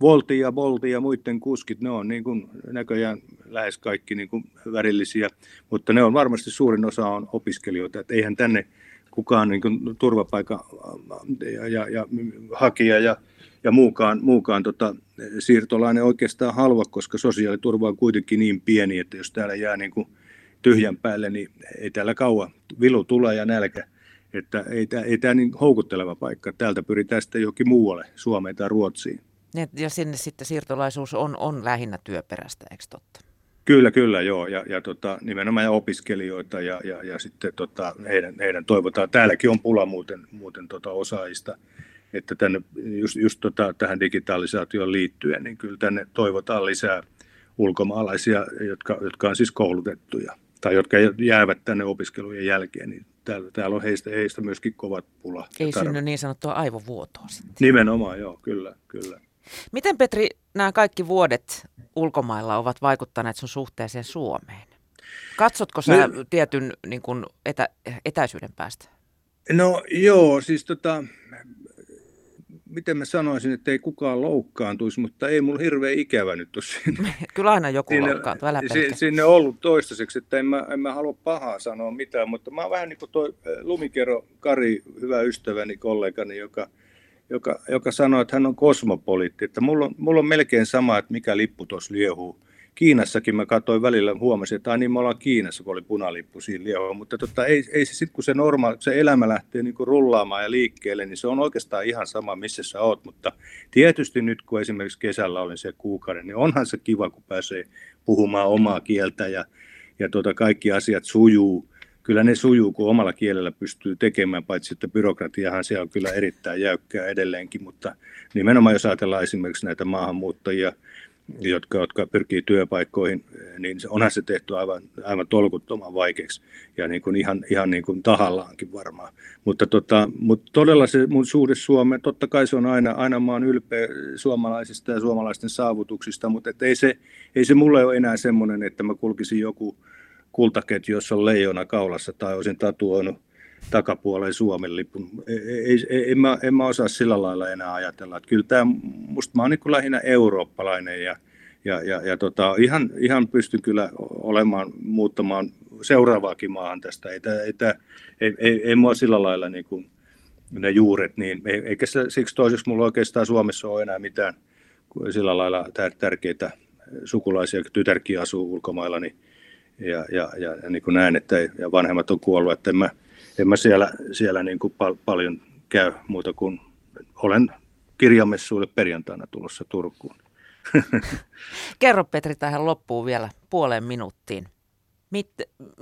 Volti ja Bolti ja muiden kuskit, ne on niin kuin näköjään lähes kaikki niin kuin värillisiä, mutta ne on varmasti suurin osa on opiskelijoita, että eihän tänne kukaan niin kuin turvapaikka ja, ja, ja hakija ja, ja muukaan, muukaan tota, siirtolainen oikeastaan halua, koska sosiaaliturva on kuitenkin niin pieni, että jos täällä jää niin kuin tyhjän päälle, niin ei täällä kauan, vilu tulee ja nälkä. Että ei tämä, ei tämä niin houkutteleva paikka. Täältä pyritään sitten johonkin muualle, Suomeen tai Ruotsiin. Ja sinne sitten siirtolaisuus on, on lähinnä työperäistä, eikö totta? Kyllä, kyllä, joo. Ja, ja tota, nimenomaan opiskelijoita ja, ja, ja sitten tota, heidän, heidän toivotaan. Täälläkin on pula muuten, muuten tota osaajista, että tänne, just, just tota, tähän digitalisaatioon liittyen, niin kyllä tänne toivotaan lisää ulkomaalaisia, jotka, jotka on siis koulutettuja tai jotka jäävät tänne opiskelujen jälkeen, niin Täällä, täällä on heistä, heistä myöskin kovat pula. Ei synny niin sanottua aivovuotoa sitten. Nimenomaan, joo, kyllä, kyllä. Miten, Petri, nämä kaikki vuodet ulkomailla ovat vaikuttaneet sun suhteeseen Suomeen? Katsotko sä no, tietyn niin kun etä, etäisyyden päästä? No joo, siis tota, miten mä sanoisin, että ei kukaan loukkaantuisi, mutta ei mulla hirveän ikävä nyt ole sinne. Kyllä aina joku sinne, loukkaantuu, älä pelkää. Sinne ollut toistaiseksi, että en mä, en mä halua pahaa sanoa mitään, mutta mä oon vähän niin kuin toi Lumikero Kari, hyvä ystäväni, kollegani, joka, joka, joka sanoi, että hän on kosmopoliitti. Että mulla, on, mulla on melkein sama, että mikä lippu tuossa liehuu. Kiinassakin mä katsoin välillä, huomasin, että niin me ollaan Kiinassa, kun oli punalippu siinä liehuu. Mutta tota, ei, ei se sitten, kun se, normaali, se elämä lähtee niin kuin rullaamaan ja liikkeelle, niin se on oikeastaan ihan sama, missä sä oot. Mutta tietysti nyt, kun esimerkiksi kesällä olin se kuukauden, niin onhan se kiva, kun pääsee puhumaan omaa kieltä ja, ja tota, kaikki asiat sujuu. Kyllä ne sujuu, kun omalla kielellä pystyy tekemään, paitsi että byrokratiahan siellä on kyllä erittäin jäykkää edelleenkin. Mutta nimenomaan jos ajatellaan esimerkiksi näitä maahanmuuttajia, Jotka, jotka pyrkii työpaikkoihin, niin onhan se tehty aivan, aivan tolkuttoman vaikeaksi ja niin kuin ihan, ihan niin kuin tahallaankin varmaan. Mutta, tota, mutta todella se mun suhde Suomeen, totta kai se on aina, aina mä oon ylpeä suomalaisista ja suomalaisten saavutuksista, mutta et ei, se, ei se mulle ole enää semmoinen, että mä kulkisin joku kultaketju, jossa on leijona kaulassa tai olisin tatuoinut takapuoleen Suomen lipun. Ei, ei, en, mä, en mä osaa sillä lailla enää ajatella. Että kyllä tämä, musta mä oon niin kuin lähinnä eurooppalainen ja, ja, ja, ja tota, ihan, ihan pystyn kyllä olemaan, muuttamaan seuraavaakin maahan tästä. Ei, tää, ei, tää, ei, ei, ei mua sillä lailla niin kuin ne juuret, niin eikä siksi toiseksi mulla oikeastaan Suomessa ole enää mitään sillä lailla tärkeitä sukulaisia, kun tytärkin asuu ulkomailla niin, ja, ja, ja, ja niin kuin näin, että ja vanhemmat on kuollut, että en mä En mä siellä, siellä niin kuin pal- paljon käy muuta kuin olen kirjamessuille perjantaina tulossa Turkuun. Kerro Petri tähän loppuun vielä puoleen minuuttiin. Mit,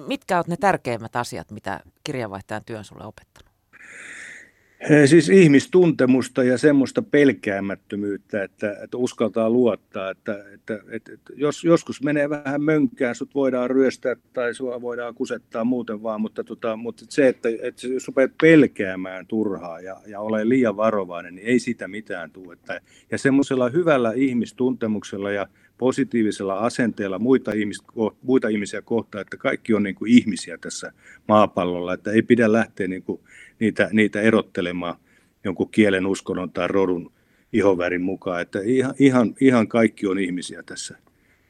mitkä ovat ne tärkeimmät asiat, mitä kirjeenvaihtajan työn sulle opettanut? He, siis ihmistuntemusta ja semmoista pelkäämättömyyttä, että, että uskaltaa luottaa, että, että, että, että jos, joskus menee vähän mönkään, sut voidaan ryöstää tai sua voidaan kusettaa muuten vaan, mutta, tota, mutta se, että, että jos rupeat pelkäämään turhaa ja, ja ole liian varovainen, niin ei sitä mitään tule. Että, ja semmoisella hyvällä ihmistuntemuksella ja positiivisella asenteella muita, ihmis, muita ihmisiä kohtaan, että kaikki on niin kuin ihmisiä tässä maapallolla, että ei pidä lähteä niin kuin niitä, niitä erottelemaan jonkun kielen, uskonnon tai rodun ihonvärin mukaan, että ihan, ihan, ihan kaikki on ihmisiä tässä,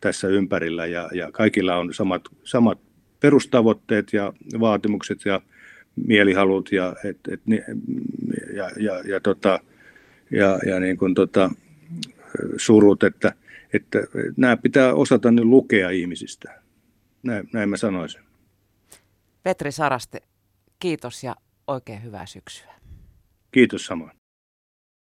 tässä ympärillä ja, ja kaikilla on samat, samat perustavoitteet ja vaatimukset ja mielihalut ja, et, et, ja, ja, ja, tota, ja, ja niin kuin tota, surut, että Että nämä pitää osata nyt lukea ihmisistä. Näin, näin mä sanoisin. Petri Saraste, kiitos ja oikein hyvää syksyä. Kiitos samoin.